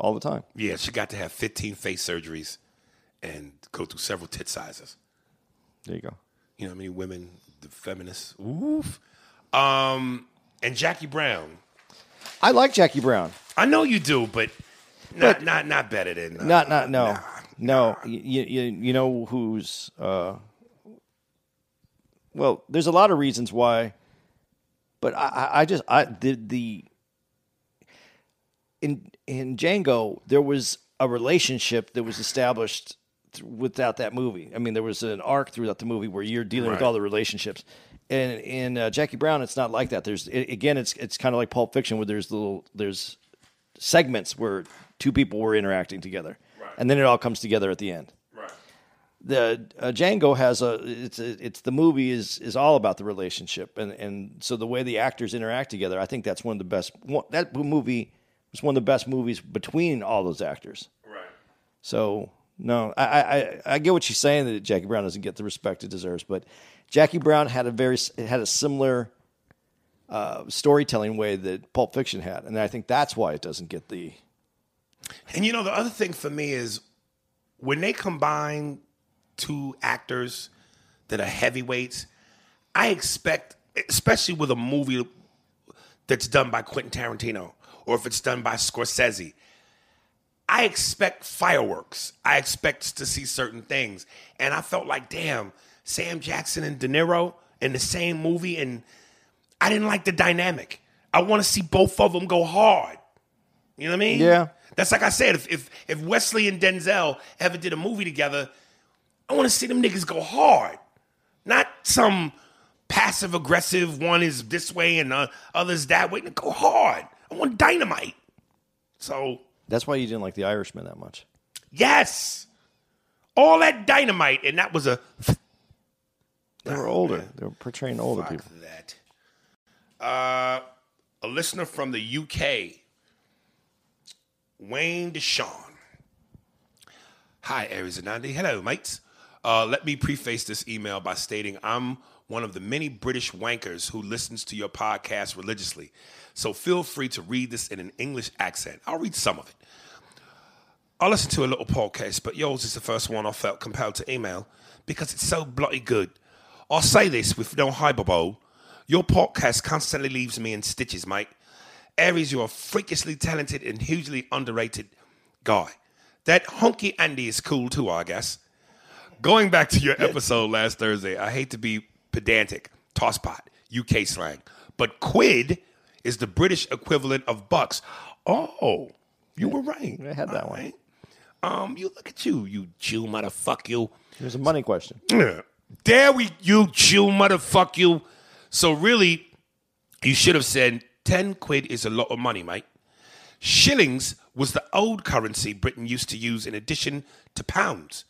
all the time. Yeah, she got to have 15 face surgeries and go through several tit sizes. There you go. You know how many women, the feminists, oof. And Jackie Brown. I like Jackie Brown. I know you do, but not better than no. You know who's. Well, there's a lot of reasons why, but in Django there was a relationship that was established without that movie. I mean, there was an arc throughout the movie where you're dealing with all the relationships, and in Jackie Brown it's not like that. It's kind of like Pulp Fiction where there's segments where two people were interacting together, and then it all comes together at the end. The Django has the movie is all about the relationship, and so the way the actors interact together, I think that's one of the best. That movie was one of the best movies between all those actors. Right. So no, I get what she's saying that Jackie Brown doesn't get the respect it deserves, but Jackie Brown had a similar storytelling way that Pulp Fiction had, and I think that's why it doesn't get the. And you know, the other thing for me is when they combine two actors that are heavyweights, I expect, especially with a movie that's done by Quentin Tarantino or if it's done by Scorsese, I expect fireworks. I expect to see certain things. And I felt like, damn, Sam Jackson and De Niro in the same movie, and I didn't like the dynamic. I want to see both of them go hard. You know what I mean? Yeah. That's like I said, if Wesley and Denzel ever did a movie together, I want to see them niggas go hard. Not some passive-aggressive, one is this way and the other's that way. Go hard. I want dynamite. So that's why you didn't like The Irishman that much. Yes. All that dynamite, and that was a... They were older. Man. They were portraying older people. Fuck that. A listener from the UK, Wayne Deshawn. Hi, Aries and Andy. Hello, mates. Let me preface this email by stating I'm one of the many British wankers who listens to your podcast religiously. So feel free to read this in an English accent. I'll read some of it. I listened to a little podcast, but yours is the first one I felt compelled to email because it's so bloody good. I'll say this with no hyperbole. Your podcast constantly leaves me in stitches, mate. Aries, you're a freakishly talented and hugely underrated guy. That honky Andy is cool too, I guess. Going back to your episode last Thursday, I hate to be pedantic, tosspot, UK slang, but quid is the British equivalent of bucks. Oh, you were right. I had that one. You look at you Jew motherfuck you. There's a money question. Dare we, you Jew motherfuck you. So really, you should have said 10 quid is a lot of money, mate. Shillings was the old currency Britain used to use in addition to pounds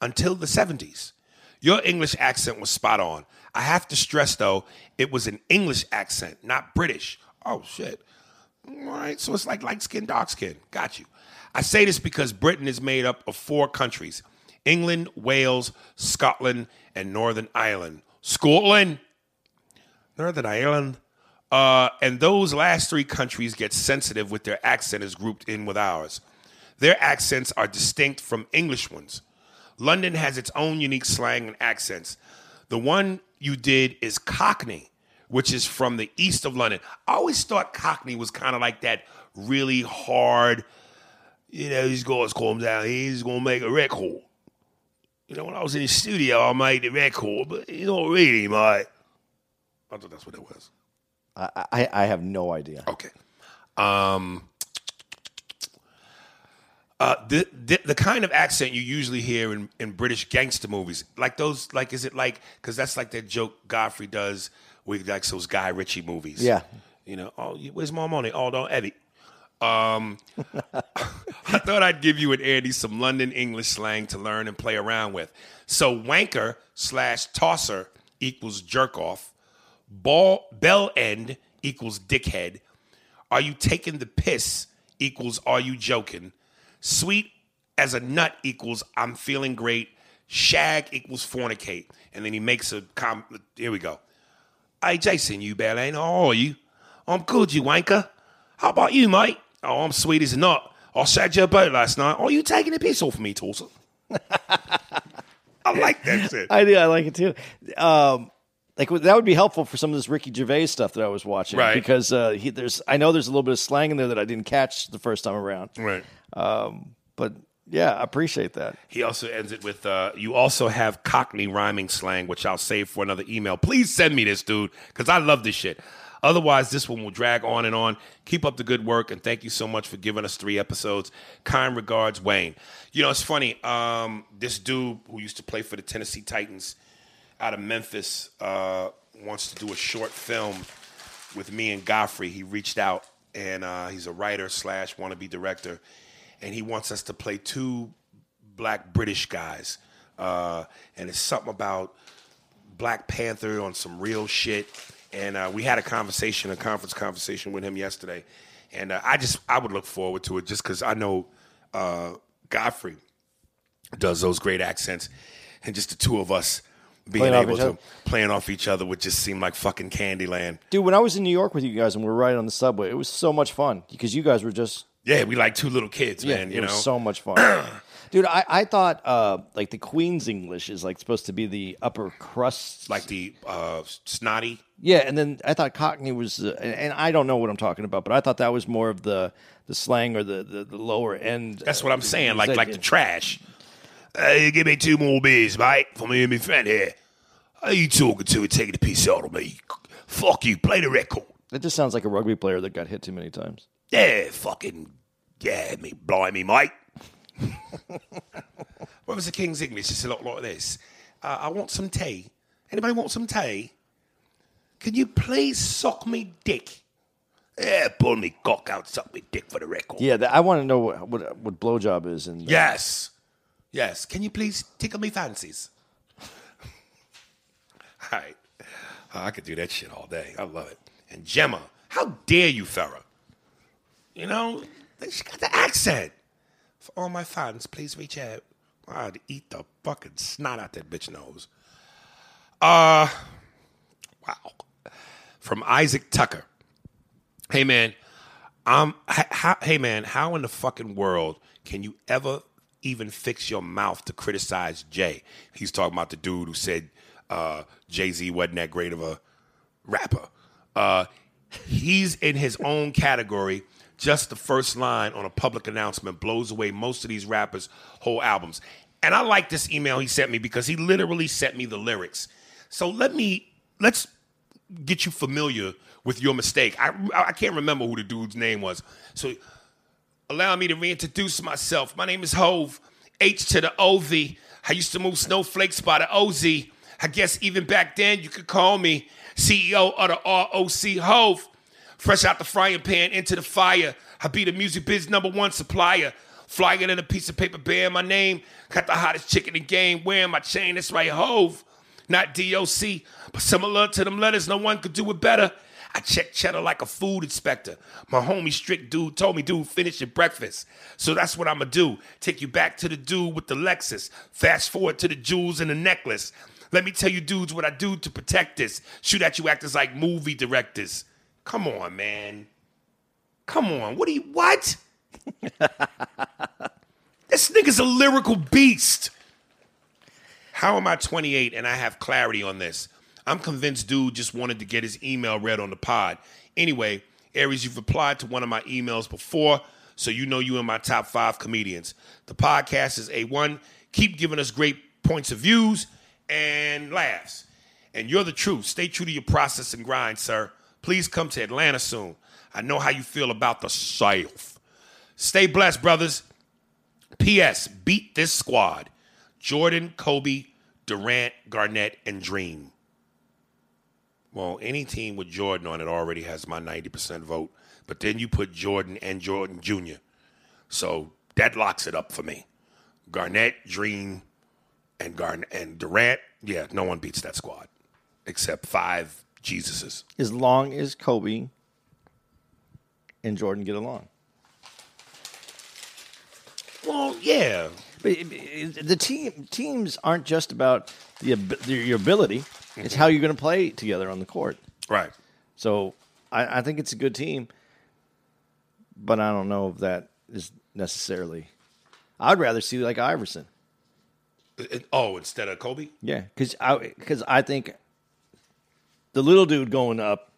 until the 70s. Your English accent was spot on. I have to stress, though, it was an English accent, not British. Oh, shit. All right, so it's like light skin, dark skin. Got you. I say this because Britain is made up of 4 countries: England, Wales, Scotland, and Northern Ireland. Scotland! Northern Ireland. And those last 3 countries get sensitive with their accent is grouped in with ours. Their accents are distinct from English ones. London has its own unique slang and accents. The one you did is Cockney, which is from the east of London. I always thought Cockney was kind of like that really hard, he's going to come down here, he's going to make a record. When I was in the studio, I made the record, but not really, mate. I thought that's what it was. I have no idea. Okay. The kind of accent you usually hear in British gangster movies, like those, like, is it like, because that's like that joke Godfrey does with like those Guy Ritchie movies. Yeah. Oh, where's my money? Oh, don't Eddie. I thought I'd give you and Andy some London English slang to learn and play around with. So wanker/tosser equals jerk off. Bell end equals dickhead. Are you taking the piss equals are you joking? Sweet as a nut equals I'm feeling great. Shag equals fornicate. And then he makes a comment. Here we go. Hey, Jason, you bell end, how are you? I'm good, you wanker. How about you, mate? Oh, I'm sweet as a nut. I shagged your boat last night. Are you taking the piss off me, Torso? I like that shit. I do. I like it too. Like that would be helpful for some of this Ricky Gervais stuff that I was watching, right? Because there's a little bit of slang in there that I didn't catch the first time around, right? But yeah, I appreciate that. He also ends it with, "You also have Cockney rhyming slang, which I'll save for another email. Please send me this, dude, because I love this shit. Otherwise, this one will drag on and on. Keep up the good work, and thank you so much for giving us 3 episodes. Kind regards, Wayne." It's funny. This dude who used to play for the Tennessee Titans, out of Memphis, wants to do a short film with me and Godfrey. He reached out, and he's a writer / wannabe director, and he wants us to play 2 black British guys. And it's something about Black Panther on some real shit. And we had a conference conversation with him yesterday. And I would look forward to it just because I know Godfrey does those great accents, and just the 2 of us being able to playing off each other would just seem like fucking Candyland. Dude, when I was in New York with you guys and we were riding on the subway, it was so much fun because you guys were just... Yeah, we like 2 little kids, yeah, man. It was so much fun. Dude, I thought like the Queen's English is like supposed to be the upper crust. Like the snotty? Yeah, and then I thought Cockney was... and I don't know what I'm talking about, but I thought that was more of the slang or the lower end. That's what I'm saying, like the trash. Give me 2 more beers, mate, for me and my friend here. Who are you talking to and taking the piss out of me? Fuck you, play the record. That just sounds like a rugby player that got hit too many times. Yeah, fucking, yeah, me blimey, mate. What was the King's English? It's a lot like this. I want some tea. Anybody want some tea? Can you please suck me dick? Yeah, pull me cock out, suck me dick for the record. Yeah, I want to know what blowjob is. Yes. Yes, can you please tickle me fancies? All right. I could do that shit all day. I love it. And Gemma, how dare you, Farrah? She got the accent. For all my fans, please reach out. I'd eat the fucking snot out that bitch nose. Wow. From Isaac Tucker. Hey, man. How in the fucking world can you ever even fix your mouth to criticize Jay? He's talking about the dude who said Jay-Z wasn't that great of a rapper. He's in his own category. Just the first line on a public announcement blows away most of these rappers' whole albums. And I like this email he sent me because he literally sent me the lyrics. So let's get you familiar with your mistake. I can't remember who the dude's name was. So allow me to reintroduce myself. My name is Hove, H to the O-V. I used to move snowflakes by the O-Z. I guess even back then you could call me CEO of the R-O-C, Hove. Fresh out the frying pan, into the fire. I be the music biz #1 supplier. Flying in a piece of paper, bearing my name. Got the hottest chick in the game, wearing my chain. That's right, Hove. Not D.O.C., but similar to them letters, no one could do it better. I check cheddar like a food inspector. My homie strict dude told me, dude, finish your breakfast. So that's what I'ma do. Take you back to the dude with the Lexus. Fast forward to the jewels and the necklace. Let me tell you dudes what I do to protect this. Shoot at you actors like movie directors. Come on, man. Come on. What? This nigga's a lyrical beast. How am I 28 and I have clarity on this? I'm convinced dude just wanted to get his email read on the pod. Anyway, Aries, you've replied to one of my emails before, so you know you in my top 5 comedians. The podcast is A1. Keep giving us great points of views and laughs. And you're the truth. Stay true to your process and grind, sir. Please come to Atlanta soon. I know how you feel about the South. Stay blessed, brothers. P.S. Beat this squad. Jordan, Kobe, Durant, Garnett, and Dream. Well, any team with Jordan on it already has my 90% vote. But then you put Jordan and Jordan Jr. So that locks it up for me. Garnett, Dream, and Durant. Yeah, no one beats that squad except 5 Jesuses. As long as Kobe and Jordan get along. Well, yeah. But the teams aren't just about your ability. Mm-hmm. It's how you're going to play together on the court. Right. So I think it's a good team, but I don't know if that is necessarily. I'd rather see like Iverson. Instead of Kobe? Yeah, because I think the little dude going up,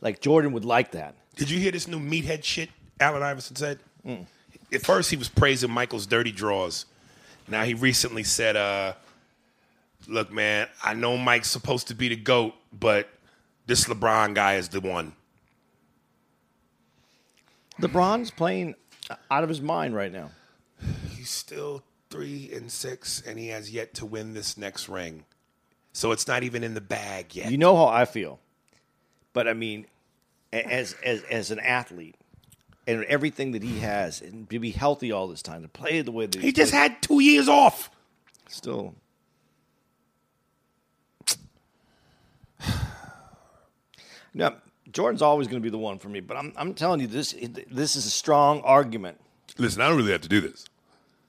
like Jordan would like that. Did you hear this new meathead shit Allen Iverson said? Mm. At first, he was praising Michael's dirty drawers. Now, he recently said, look, man, I know Mike's supposed to be the GOAT, but this LeBron guy is the one. LeBron's playing out of his mind right now. He's still 3-6, and he has yet to win this next ring. So it's not even in the bag yet. You know how I feel. But, I mean, as an athlete, and everything that he has, and to be healthy all this time, to play the way that he just had 2 years off. Still. Now, Jordan's always going to be the one for me, but I'm telling you, this is a strong argument. Listen, I don't really have to do this,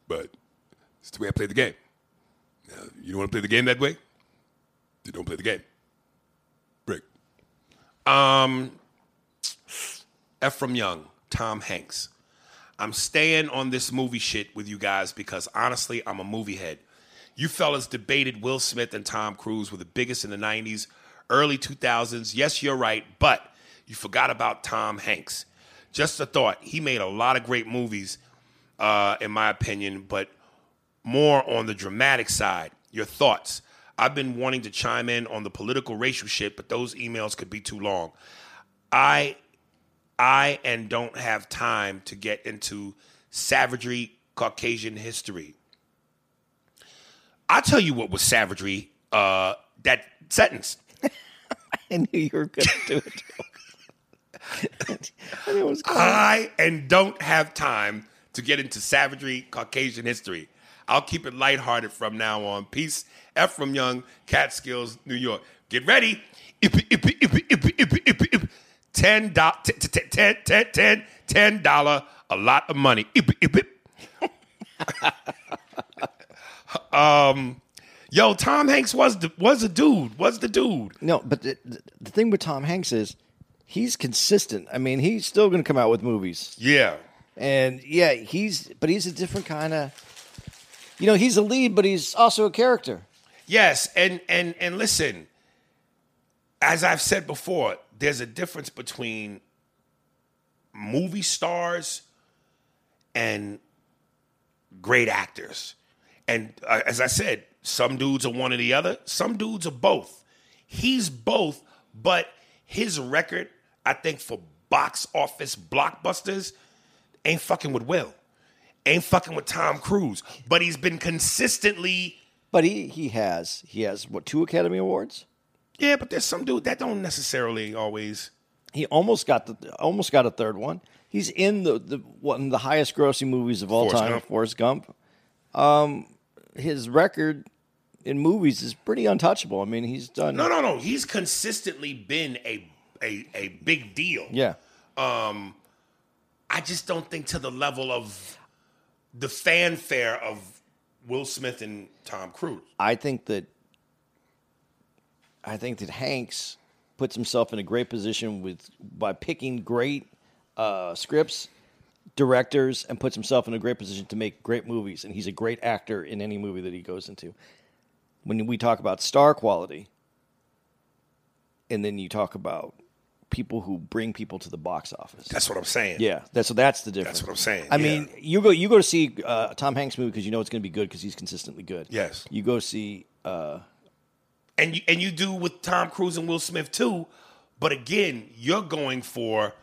but it's the way I play the game. Now, you don't want to play the game that way? You don't play the game. Break. Ephraim Young. Tom Hanks. I'm staying on this movie shit with you guys because honestly, I'm a movie head. You fellas debated Will Smith and Tom Cruise were the biggest in the 90s, early 2000s. Yes, you're right, but you forgot about Tom Hanks. Just a thought. He made a lot of great movies, in my opinion, but more on the dramatic side. Your thoughts. I've been wanting to chime in on the political racial shit, but those emails could be too long. I and don't have time to get into savagery, Caucasian history. I'll tell you what was savagery, that sentence. I knew you were going to do it. It was cool. I and don't have time to get into savagery, Caucasian history. I'll keep it lighthearted from now on. Peace. Ephraim Young, Catskills, New York. Get ready. $10, a lot of money. Yo, Tom Hanks was the dude. No, but the thing with Tom Hanks is he's consistent. I mean, he's still going to come out with movies. Yeah. And yeah, he's a different kind of, you know, he's a lead, but he's also a character. Yes. And listen, as I've said before, there's a difference between movie stars and great actors. And as I said, some dudes are one or the other. Some dudes are both. He's both, but his record, I think, for box office blockbusters ain't fucking with Will. Ain't fucking with Tom Cruise. But he's been consistently... But he has what, 2 Academy Awards? Yeah, but there's some dude that don't necessarily always... He almost got a third one. He's in one of the highest grossing movies of all time, Forrest Gump. His record in movies is pretty untouchable. I mean, he's done... No. He's consistently been a big deal. Yeah. I just don't think to the level of the fanfare of Will Smith and Tom Cruise. I think that Hanks puts himself in a great position by picking great scripts, directors, and puts himself in a great position to make great movies. And he's a great actor in any movie that he goes into. When we talk about star quality, and then you talk about people who bring people to the box office. That's what I'm saying. Yeah, that's the difference. That's what I'm saying. I mean, you go to see a Tom Hanks movie because you know it's going to be good because he's consistently good. Yes. You go see... And you do with Tom Cruise and Will Smith too, but again, you're going for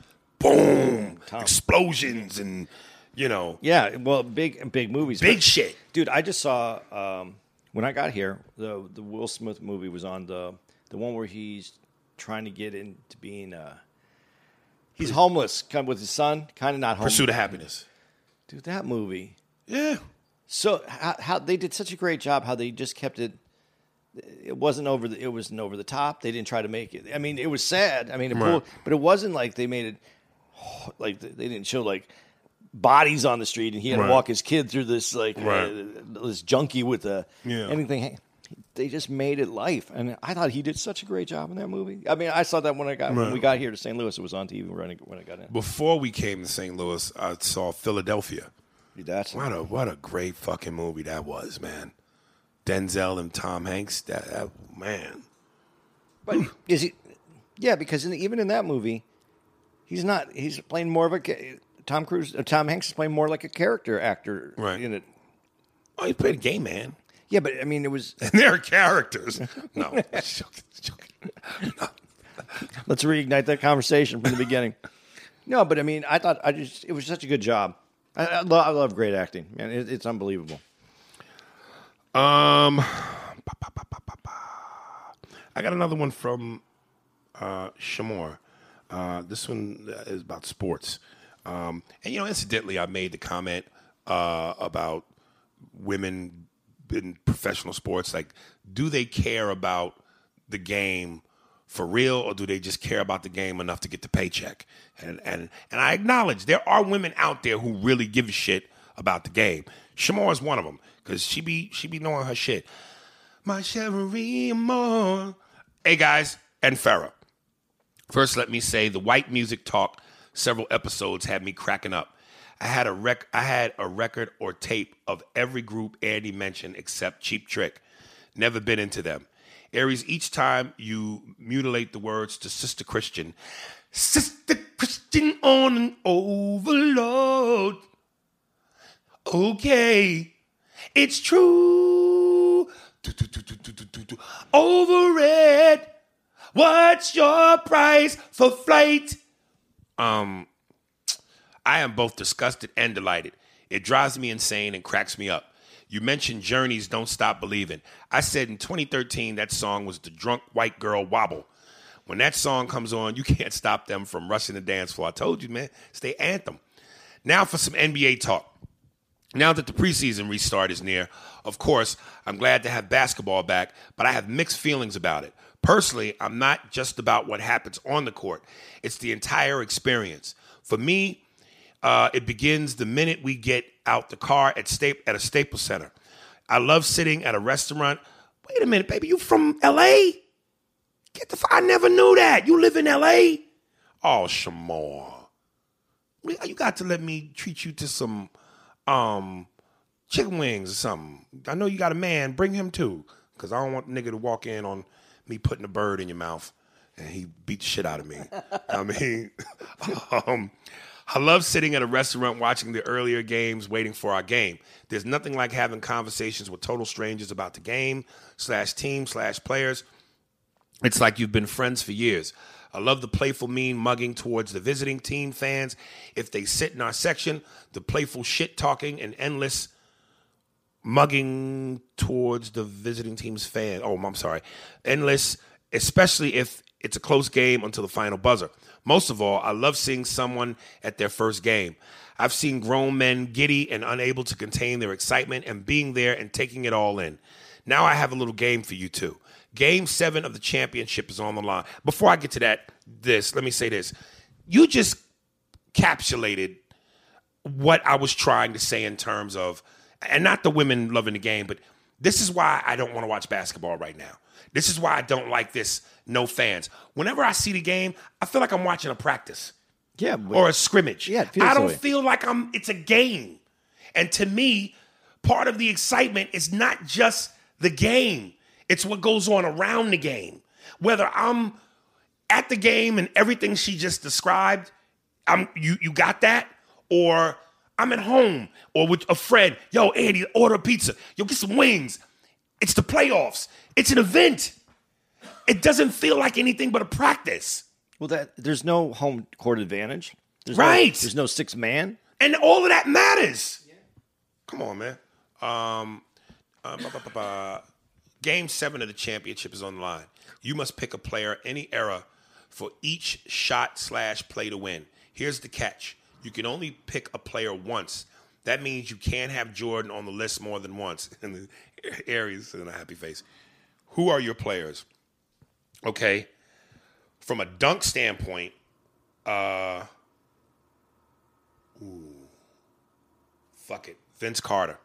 boom, explosions and, you know. Yeah, well, big movies. Big shit. Dude, I just saw, when I got here, the Will Smith movie was on the one where he's trying to get into being, he's homeless kind of with his son, kind of not homeless. Pursuit of Happiness. Dude, that movie. Yeah. So how they did such a great job how they just kept it. It wasn't over the top. They didn't try to make it. I mean, it was sad. I mean, but it wasn't like they made it. Like they didn't show like bodies on the street, and he had to walk his kid through this like this junkie with anything. They just made it life, and I thought he did such a great job in that movie. I mean, I saw that when we got here to St. Louis. It was on TV when I got in. Before we came to St. Louis, I saw Philadelphia. That's what a great fucking movie that was, man. Denzel and Tom Hanks, that man. But is he? Yeah, because even in that movie, he's not. He's playing more of a Tom Hanks is playing more like a character actor, right? In it. Oh, he played a gay man. Yeah, but I mean, it was. And they're characters. No, joking. No. Let's reignite that conversation from the beginning. No, but I mean, it was such a good job. I love great acting, man. It's unbelievable. I got another one from Shamor. This one is about sports. And, you know, incidentally, I made the comment about women in professional sports. Like, do they care about the game for real, or do they just care about the game enough to get the paycheck? And I acknowledge there are women out there who really give a shit about the game. Shamor is one of them. Because she be knowing her shit. My Chevrolet Moore. Hey, guys, and Farrah. First, let me say the white music talk several episodes had me cracking up. I had a record or tape of every group Andy mentioned except Cheap Trick. Never been into them. Aries, each time you mutilate the words to Sister Christian on an overload. Okay. It's true. Over it. What's your price for flight? I am both disgusted and delighted. It drives me insane and cracks me up. You mentioned Journey's Don't Stop Believin'. I said in 2013 that song was the drunk white girl wobble. When that song comes on, you can't stop them from rushing the dance floor. I told you, man, it's their anthem. Now for some NBA talk. Now that the preseason restart is near, of course, I'm glad to have basketball back, but I have mixed feelings about it. Personally, I'm not just about what happens on the court. It's the entire experience. For me, it begins the minute we get out the car at a Staples Center. I love sitting at a restaurant. Wait a minute, baby, you from L.A.? I never knew that. You live in L.A.? Oh, Shamar. You got to let me treat you to some chicken wings or something. I know you got a man. Bring him too. Because I don't want a nigga to walk in on me putting a bird in your mouth. And he beat the shit out of me. I mean, I love sitting at a restaurant watching the earlier games, waiting for our game. There's nothing like having conversations with total strangers about the game, /team, /players. It's like you've been friends for years. I love the playful mean mugging towards the visiting team fans. If they sit in our section, the playful shit talking and endless mugging towards the visiting team's fan. Oh, I'm sorry. Endless, especially if it's a close game until the final buzzer. Most of all, I love seeing someone at their first game. I've seen grown men giddy and unable to contain their excitement and being there and taking it all in. Now I have a little game for you two. Game 7 of the championship is on the line. Before I get to this, let me say this. You just encapsulated what I was trying to say in terms of, and not the women loving the game, but this is why I don't want to watch basketball right now. This is why I don't like this, no fans. Whenever I see the game, I feel like I'm watching a practice. Yeah. Or a scrimmage. Yeah, I don't feel like it's a game. And to me, part of the excitement is not just the game. It's what goes on around the game. Whether I'm at the game and everything she just described, you got that? Or I'm at home or with a friend. Yo, Andy, order a pizza. Yo, get some wings. It's the playoffs. It's an event. It doesn't feel like anything but a practice. Well, there's no home court advantage. There's no six man. And all of that matters. Yeah. Come on, man. Game 7 of the championship is on the line. You must pick a player, any era, for each shot /play to win. Here's the catch. You can only pick a player once. That means you can't have Jordan on the list more than once. And Aries in a happy face. Who are your players? Okay. From a dunk standpoint, fuck it. Vince Carter.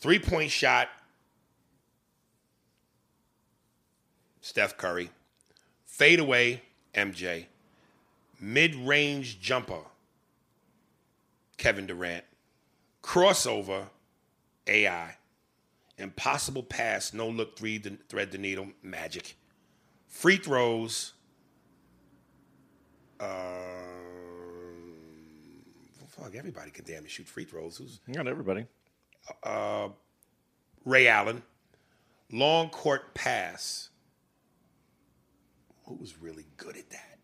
3-point shot. Steph Curry, fadeaway, MJ, mid-range jumper, Kevin Durant, crossover, AI, impossible pass, no-look three, thread the needle, Magic, free throws, fuck, everybody can damn it shoot free throws. Not everybody. Ray Allen, long court pass. Who was really good at that?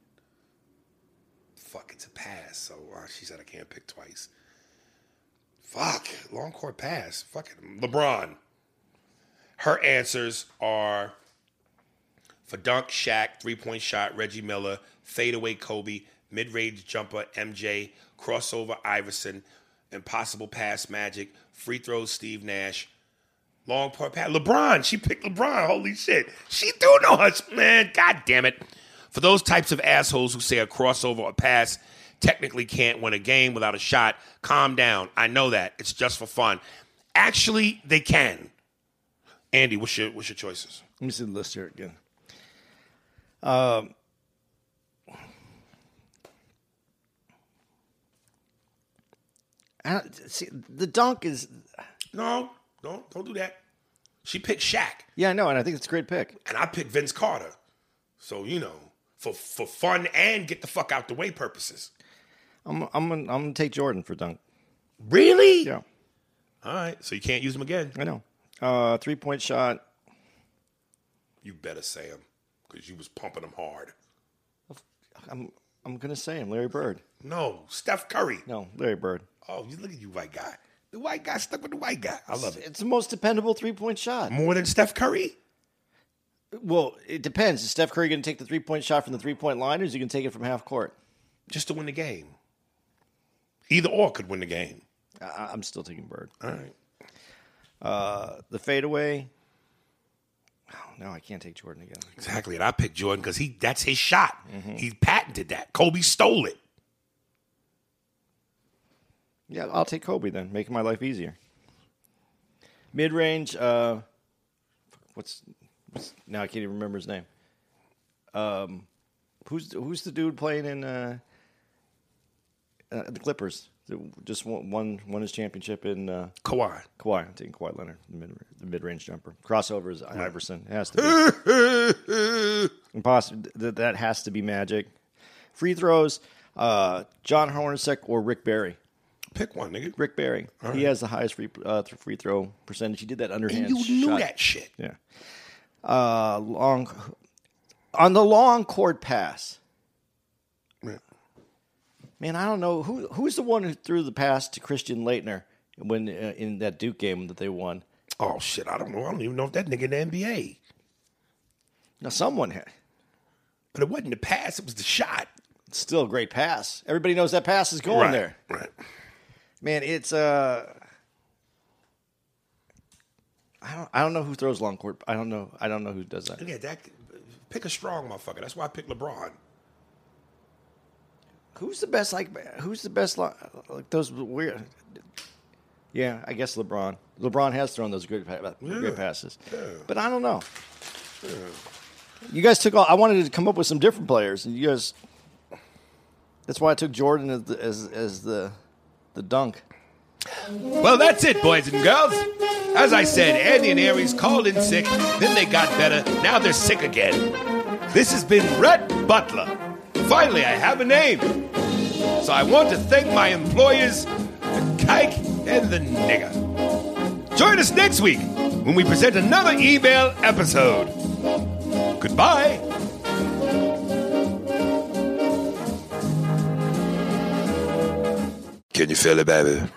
Fuck, it's a pass. So she said I can't pick twice. Fuck, long court pass. Fuck it, LeBron. Her answers are for dunk, Shaq, 3-point shot, Reggie Miller, fadeaway, Kobe, mid-range jumper, MJ, crossover, Iverson, impossible pass, Magic, free throws, Steve Nash. Long part pass. LeBron. She picked LeBron. Holy shit. She do know us, man. God damn it. For those types of assholes who say a crossover or pass technically can't win a game without a shot, calm down. I know that. It's just for fun. Actually, they can. Andy, what's your choices? Let me see the list here again. See, the dunk is... No. Don't do that. She picked Shaq. Yeah, I know, and I think it's a great pick. And I picked Vince Carter. So, you know, for fun and get the fuck out the way purposes. I'm gonna take Jordan for dunk. Really? Yeah. All right. So you can't use him again. I know. 3-point shot. You better say him because you was pumping him hard. I'm gonna say him, Larry Bird. No, Steph Curry. No, Larry Bird. Oh, you look at you, white guy. The white guy stuck with the white guy. I love it. It's the most dependable 3-point shot. More than Steph Curry? Well, it depends. Is Steph Curry going to take the 3-point shot from the 3-point line, or is he going to take it from half court? Just to win the game. Either or could win the game. I'm still taking Bird. All right. The fadeaway. Oh, no, I can't take Jordan again. Exactly. And I picked Jordan because that's his shot. Mm-hmm. He patented that. Kobe stole it. Yeah, I'll take Kobe then, making my life easier. Mid-range, now I can't even remember his name. Who's the dude playing in the Clippers? Just won his championship in Kawhi. Kawhi, I'm taking Kawhi Leonard, the mid-range jumper. Crossover is Iverson. It has to be impossible. That has to be magic. Free throws, John Hornacek or Rick Barry. Pick one, nigga. Rick Barry. Right. He has the highest free throw percentage. He did that underhand shot. And you knew that shit. Yeah. On the long court pass. Yeah. Man, I don't know who's the one who threw the pass to Christian Laettner when in that Duke game that they won. Oh shit, I don't know. I don't even know if that nigga in the NBA. Now someone had, but it wasn't the pass. It was the shot. It's still a great pass. Everybody knows that pass is going there. Right. Man, it's I don't know who throws long court. I don't know who does that. Yeah, pick a strong motherfucker. That's why I picked LeBron. Who's the best like those weird? Yeah, I guess LeBron. LeBron has thrown those good passes. Yeah. But I don't know. Yeah. You guys took all. I wanted to come up with some different players, and you guys. That's why I took Jordan as the dunk. Well, that's it, boys and girls. As I said, Andy and Aries called in sick, then they got better, now they're sick again. This has been Rhett Butler. Finally, I have a name. So I want to thank my employers, the kike and the nigger. Join us next week when we present another email episode. Goodbye. Can you feel it, baby?